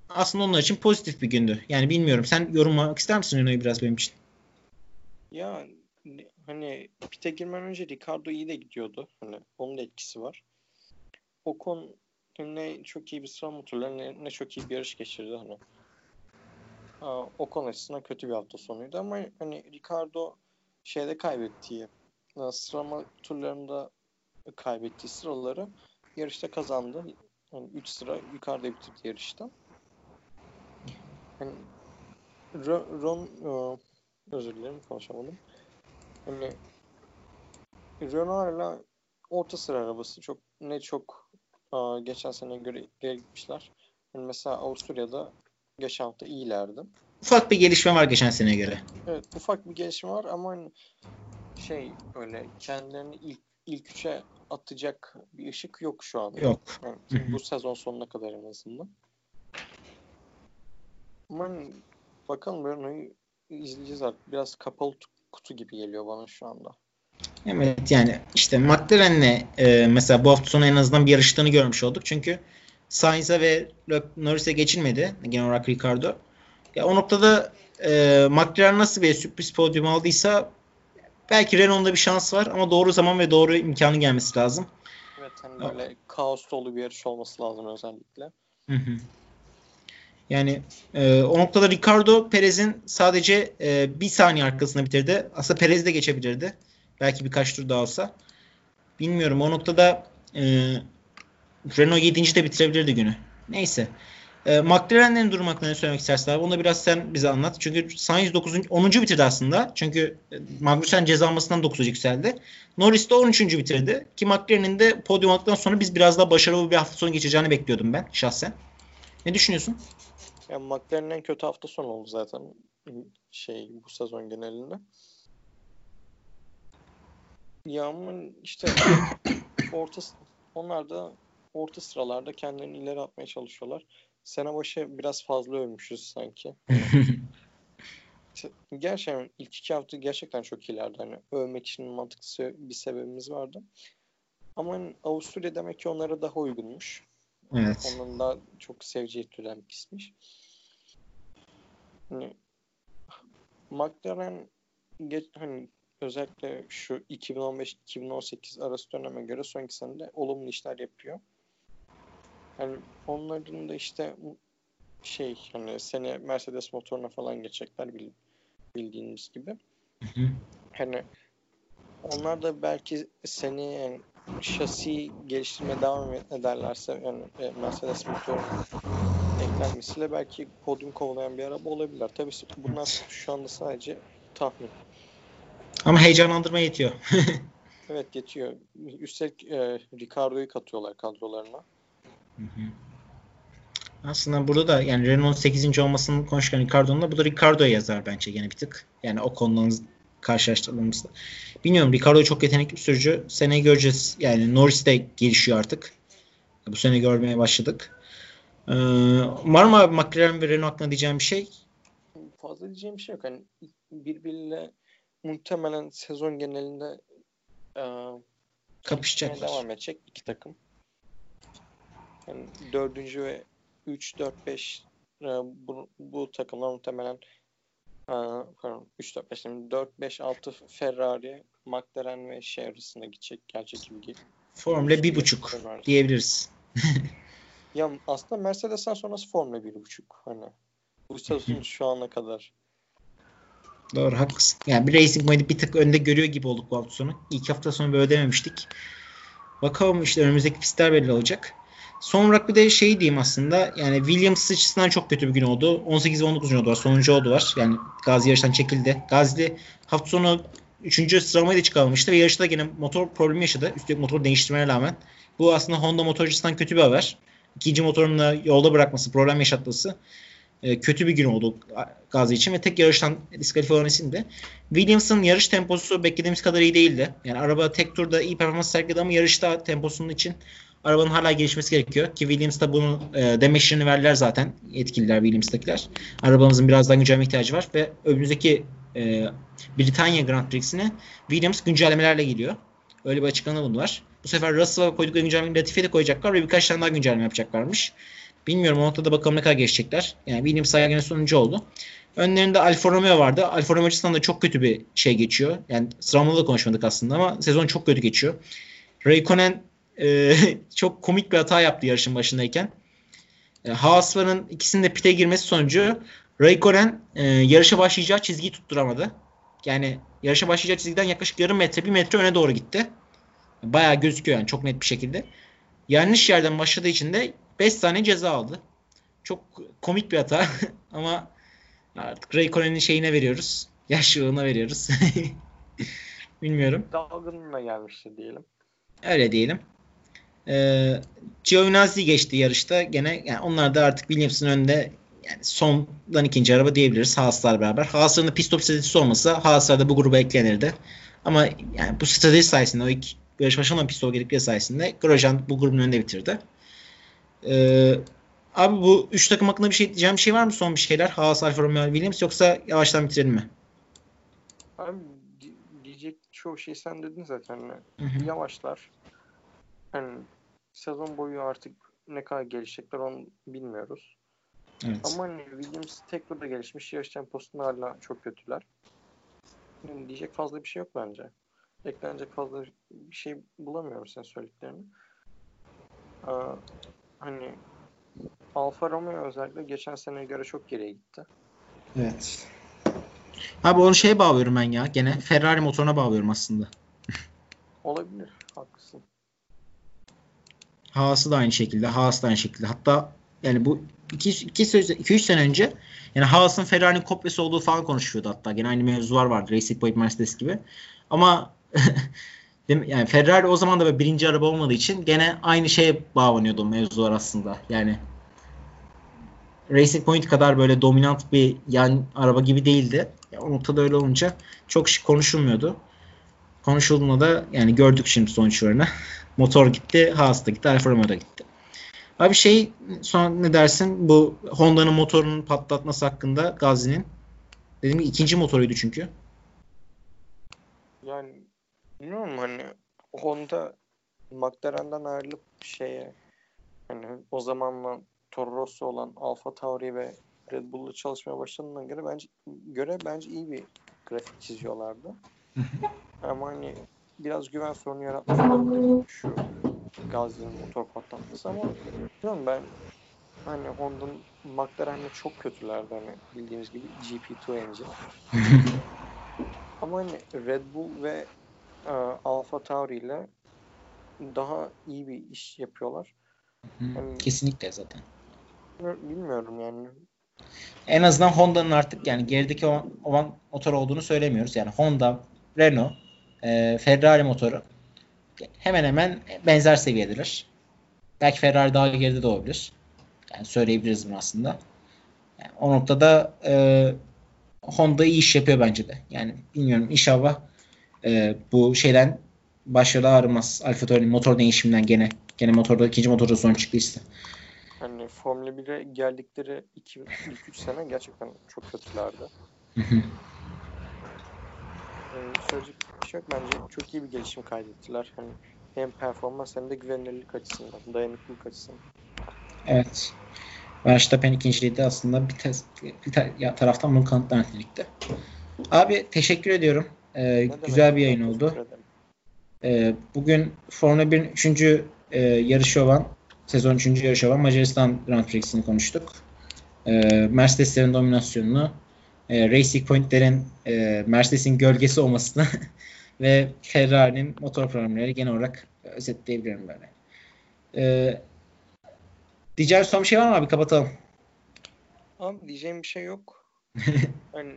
aslında onlar için pozitif bir gündü. Yani bilmiyorum. Sen yorumlamak ister misin Renault'u biraz benim için? Ya hani pite girmeden önce Ricciardo iyi de gidiyordu. Hani onun da etkisi var. Ocon ne çok iyi bir sıra motorları ne, ne çok iyi bir yarış geçirdi hani. Aa, Ocon açısından kötü bir hafta sonuydu ama hani Ricciardo şeyde kaybettiği sıra motorlarında kaybettiği sıraları yarışta kazandı. Yani üç sıra yukarıda bitirdi yarışta. Yani Ron ıı, özür dilerim konuşamadım. Yani Renault'la orta sıra arabası çok ne çok a, geçen seneye göre ileri gitmişler. Yani mesela Avusturya'da geçen hafta iyilerdi. Ufak bir gelişme var geçen seneye göre. Evet, ufak bir gelişme var ama hani şey öyle kendilerini ilk ilk üçe atacak bir ışık yok şu an. Yok. Yani bu sezon sonuna kadar en azından. Ama bakalım, Renault'u izleyeceğiz artık. Biraz kapalı kutu gibi geliyor bana şu anda. Evet, yani işte McLaren'le e, mesela bu hafta sonu en azından bir yarıştığını görmüş olduk. Çünkü Sainz'a ve Norris'e geçilmedi genel olarak Ricardo. Ya, o noktada e, McLaren nasıl bir sürpriz podyum aldıysa belki Renault'da bir şans var ama doğru zaman ve doğru imkanı gelmesi lazım. Evet, hani böyle evet. kaos dolu bir yarış olması lazım özellikle. Hı hı. Yani e, o noktada Ricardo Perez'in sadece e, bir saniye arkasında bitirdi. Aslında Perez de geçebilirdi. Belki birkaç tur daha olsa. Bilmiyorum. O noktada e, Renault yedinci de bitirebilirdi günü. Neyse. E, McLaren'lerin durum hakkında ne söylemek istersin abi? Onu da biraz sen bize anlat. Çünkü Sainz onuncu bitirdi aslında. Çünkü Magnussen ceza almasından dokuza yükseldi. Norris de on üçüncü bitirdi. Ki McLaren'in de podyum aldıktan sonra biz biraz daha başarılı bir hafta sonu geçireceğini bekliyordum ben şahsen. Ne düşünüyorsun? Ya, McLaren'in en kötü hafta sonu oldu zaten şey bu sezon genelinde. Ya işte orta onlar da orta sıralarda kendilerini ileri atmaya çalışıyorlar. Sene başı biraz fazla övmüşüz sanki. Gerçekten ilk iki hafta gerçekten çok ilerdi. Hani övmek için mantıklı bir sebebimiz vardı. Ama Avusturya demek ki onlara daha uygunmuş. Evet. Onun da çok seveceği türden bir pismiş. Yani, McLaren geç, hani özellikle şu iki bin on beş iki bin on sekiz arası döneme göre son iki senede olumlu işler yapıyor. Yani onların da işte şey hani sene Mercedes motoruna falan geçecekler bildiğimiz gibi. Hı hı. Hani onlar da belki seni yani şasi geliştirmeye devam ederlerse yani Mercedes motoru eklenmesiyle belki podyum kovalayan bir araba olabilirler. Tabii bunlar şu anda sadece tahmin. Ama heyecanlandırmaya yetiyor. Evet, yetiyor. Üstelik e, Ricardo'yu katıyorlar kadrolarına. Hı hı. Aslında burada da yani Renault sekizinci olmasının konuşurken Ricardo'nun da bu da Ricardo'ya yazar bence gene bir tık. Yani o konudan karşılaştırdığımızda. Bilmiyorum, Ricardo çok yetenekli bir sürücü. Seneyi göreceğiz. Yani Norris de gelişiyor artık. Bu sene görmeye başladık. Ee, var mı abi McLaren ve Renault hakkında diyeceğim bir şey? Fazla diyeceğim bir şey yok. Yani birbiriyle muhtemelen sezon genelinde e, kapışacaklar. Devam edecek iki takım. Yani dördüncü ve üç, dört, beş e, bu, bu takımlar muhtemelen üç dört beş dört beş altı Ferrari, McLaren ve şey arasında gidecek gerçek gibi. Formula bir buçuk diyebiliriz. Ya aslında Mercedes'ten sonrası Formula bir buçuk hani. Bu sezon şu ana kadar. Doğru, haklısın. Yani bir Racing Point'i bir tık önde görüyor gibi olduk bu hafta sonu. İlk hafta sonu böyle dememiştik. Bakalım işte önümüzdeki pistler belli olacak. Son olarak bir de şey diyeyim aslında. Yani Williams açısından çok kötü bir gün oldu. on sekiz ve on dokuzuncu oldu var. Sonuncu oldu var. Yani Gasly yarıştan çekildi. Gasly hafta sonu üçüncü sıralamayı da çıkarmıştı ve yarışta yine motor problemi yaşadı. Üstelik motor değiştirmeye rağmen. Bu aslında Honda motorcusundan kötü bir haber. İkinci motorunu yolda bırakması, problem yaşatması kötü bir gün oldu Gasly için ve tek yarıştan diskalifiye olan isim de. Williams'ın yarış temposu beklediğimiz kadar iyi değildi. Yani araba tek turda iyi performans sergiledi ama yarışta temposunun için arabanın hala gelişmesi gerekiyor. Ki Williams da bunu e, demeçlerini verdiler zaten. Yetkililer, Williams'takiler. Arabamızın birazdan güncelleme ihtiyacı var ve önümüzdeki e, Britanya Grand Prix'sine Williams güncellemelerle geliyor. Öyle bir açıklama bunu var. Bu sefer Russell'a koydukları güncellemeyi Latifi'ye de koyacaklar ve birkaç tane daha güncelleme yapacaklarmış. Bilmiyorum, o noktada bakalım ne kadar geçecekler. Yani Williams yine sonuncu oldu. Önlerinde Alfa Romeo vardı. Alfa Romeo açısından da çok kötü bir şey geçiyor. Yani sıramla da konuşmadık aslında ama sezon çok kötü geçiyor. Raikkonen Ee, çok komik bir hata yaptı yarışın başındayken. E, Haas'ların ikisinin de pite girmesi sonucu Raikkonen e, yarışa başlayacağı çizgiyi tutturamadı. Yani yarışa başlayacağı çizgiden yaklaşık yarım metre, bir metre öne doğru gitti. Bayağı gözüküyor yani çok net bir şekilde. Yanlış yerden başladığı için de beş saniye ceza aldı. Çok komik bir hata ama artık Raikkonen'in şeyine veriyoruz. Yaşlılığına veriyoruz. Bilmiyorum. Dalgınlığına gelmişti diyelim. Öyle diyelim. Ee, Giovinazzi geçti yarışta gene, yani onlar da artık Williams'ın önünde yani sondan ikinci araba diyebiliriz Haas'lar beraber. Haas'ların da pit stop stratejisi olmasa Haas'lar da bu gruba eklenirdi. Ama yani bu strateji sayesinde o ilk yarış başından pit stop gerekleri sayesinde Grosjean bu grubun önünde bitirdi. Ee, abi bu üç takım hakkında bir şey diyeceğim bir şey var mı son bir şeyler? Haas, Alfa Romeo, Williams yoksa yavaştan bitirelim mi? Abi çoğu şey sen dedin zaten. Yani yavaşlar. Yani sezon boyu artık ne kadar gelişecekler onu bilmiyoruz. Evet. Ama hani Williams tek burada gelişmiş. Yarış temposunda hala çok kötüler. Yani diyecek fazla bir şey yok bence. Eklenecek fazla bir şey bulamıyorum sen söylediklerini. Ee, hani Alfa Romeo özellikle geçen seneye göre çok geriye gitti. Evet. Abi onu şeye bağlıyorum ben ya. Gene Ferrari motoruna bağlıyorum aslında. Olabilir. Haklısın. Haas'ı da aynı şekilde. Haas da aynı şekilde. Hatta yani bu iki üç sene önce yani Haas'ın Ferrari'nin kopyası olduğu falan konuşuyordu hatta. Gene aynı mevzular vardı. Racing Point Mercedes gibi. Ama yani Ferrari o zaman da böyle birinci araba olmadığı için gene aynı şeye bağlanıyordu mevzular aslında. Yani Racing Point kadar böyle dominant bir yan araba gibi değildi. Yani o noktada öyle olunca çok konuşulmuyordu. Konuşulduğunda da yani gördük şimdi sonuçlarını. Motor gitti, Haas da gitti, Alfa Romeo da gitti. Abi şey son ne dersin bu Honda'nın motorunun patlatması hakkında Gasly'nin? Dediğim gibi ikinci motoruydu çünkü. Yani bilmiyorum hani Honda McLaren'den ayrılıp şeye hani o zamanla Toro Rosso olan AlphaTauri ve Red Bull'la çalışmaya başladığına göre bence göre bence iyi bir grafik çiziyorlardı. Ama hani biraz güven sorunu yaratmış olabilir şu Gasly'nin motor patlaması ama bilmiyorum ben hani Honda'nın McLaren'le çok kötülerdi hani bildiğimiz gibi G P iki engine. Ama hani Red Bull ve e, AlphaTauri ile daha iyi bir iş yapıyorlar. Yani, kesinlikle zaten. Bilmiyorum yani. En azından Honda'nın artık yani gerideki olan, olan motor olduğunu söylemiyoruz. Yani Honda, Renault, e, Ferrari motoru hemen hemen benzer seviyedeler. Belki Ferrari daha geride de olabilir. Yani söyleyebiliriz bunu aslında. Yani o noktada e, Honda iyi iş yapıyor bence de. Yani bilmiyorum inşallah e, bu şeyden başarılı ayrılmaz. AlphaTauri'nin motor değişiminden gene gene motorda ikinci motorda son çıktıysa. Hani Formula bire geldikleri iki, ilk üç sene gerçekten çok kötülerdi. Yani söyleyecek bir şey yok bence. Çok iyi bir gelişim kaydettiler. Hani hem performans hem de güvenilirlik açısından, dayanıklılık açısından. Evet. Verstappen ikinciliği de aslında bir, te- bir te- taraftan bunu kanıtlayan nitelikte. Abi teşekkür ediyorum. Ee, güzel bir yayın oldu. Ee, bugün Formula birin üçüncü E, yarışı olan, sezon üçüncü yarışı olan Macaristan Grand Prix'sini konuştuk. E, Mercedes'lerin dominasyonunu, e, Racing Point'lerin e, Mercedes'in gölgesi olmasını ve Ferrari'nin motor problemleri genel olarak özetleyebilirim böyle. E, diyeceğim son bir şey var mı abi? Kapatalım. Abi diyeceğim bir şey yok. Yani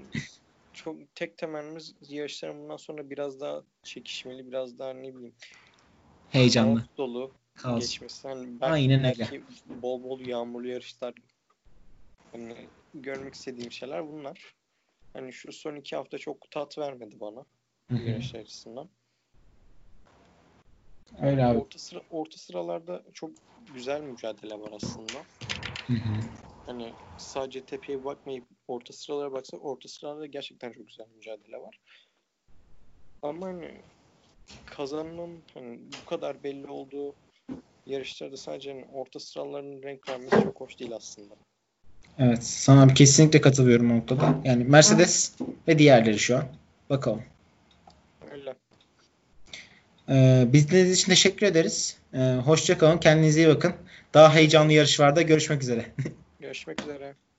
çok tek temennimiz yarışların bundan sonra biraz daha çekişmeli, biraz daha ne bileyim heyecanlı. Dolu. Geçmesi. Yani belki, aynen öyle. Belki bol bol yağmurlu yarışlar yani görmek istediğim şeyler bunlar. Hani şu son iki hafta çok tat vermedi bana. Hı-hı. Yarışlar açısından. Öyle abi. Orta, sıra, orta sıralarda çok güzel mücadele var aslında. Hı-hı. Hani sadece tepeye bakmayıp orta sıralara baksak orta sıralarda gerçekten çok güzel mücadele var. Ama hani kazanının hani bu kadar belli olduğu yarışlarda sadece orta sıraların renk vermesi çok hoş değil aslında. Evet. Sana kesinlikle katılıyorum o noktada. Yani Mercedes ve diğerleri şu an. Bakalım. Öyle. Ee, biz dinlediğiniz için teşekkür ederiz. Ee, hoşça kalın. Kendinize iyi bakın. Daha heyecanlı yarışlarda görüşmek üzere. Görüşmek üzere.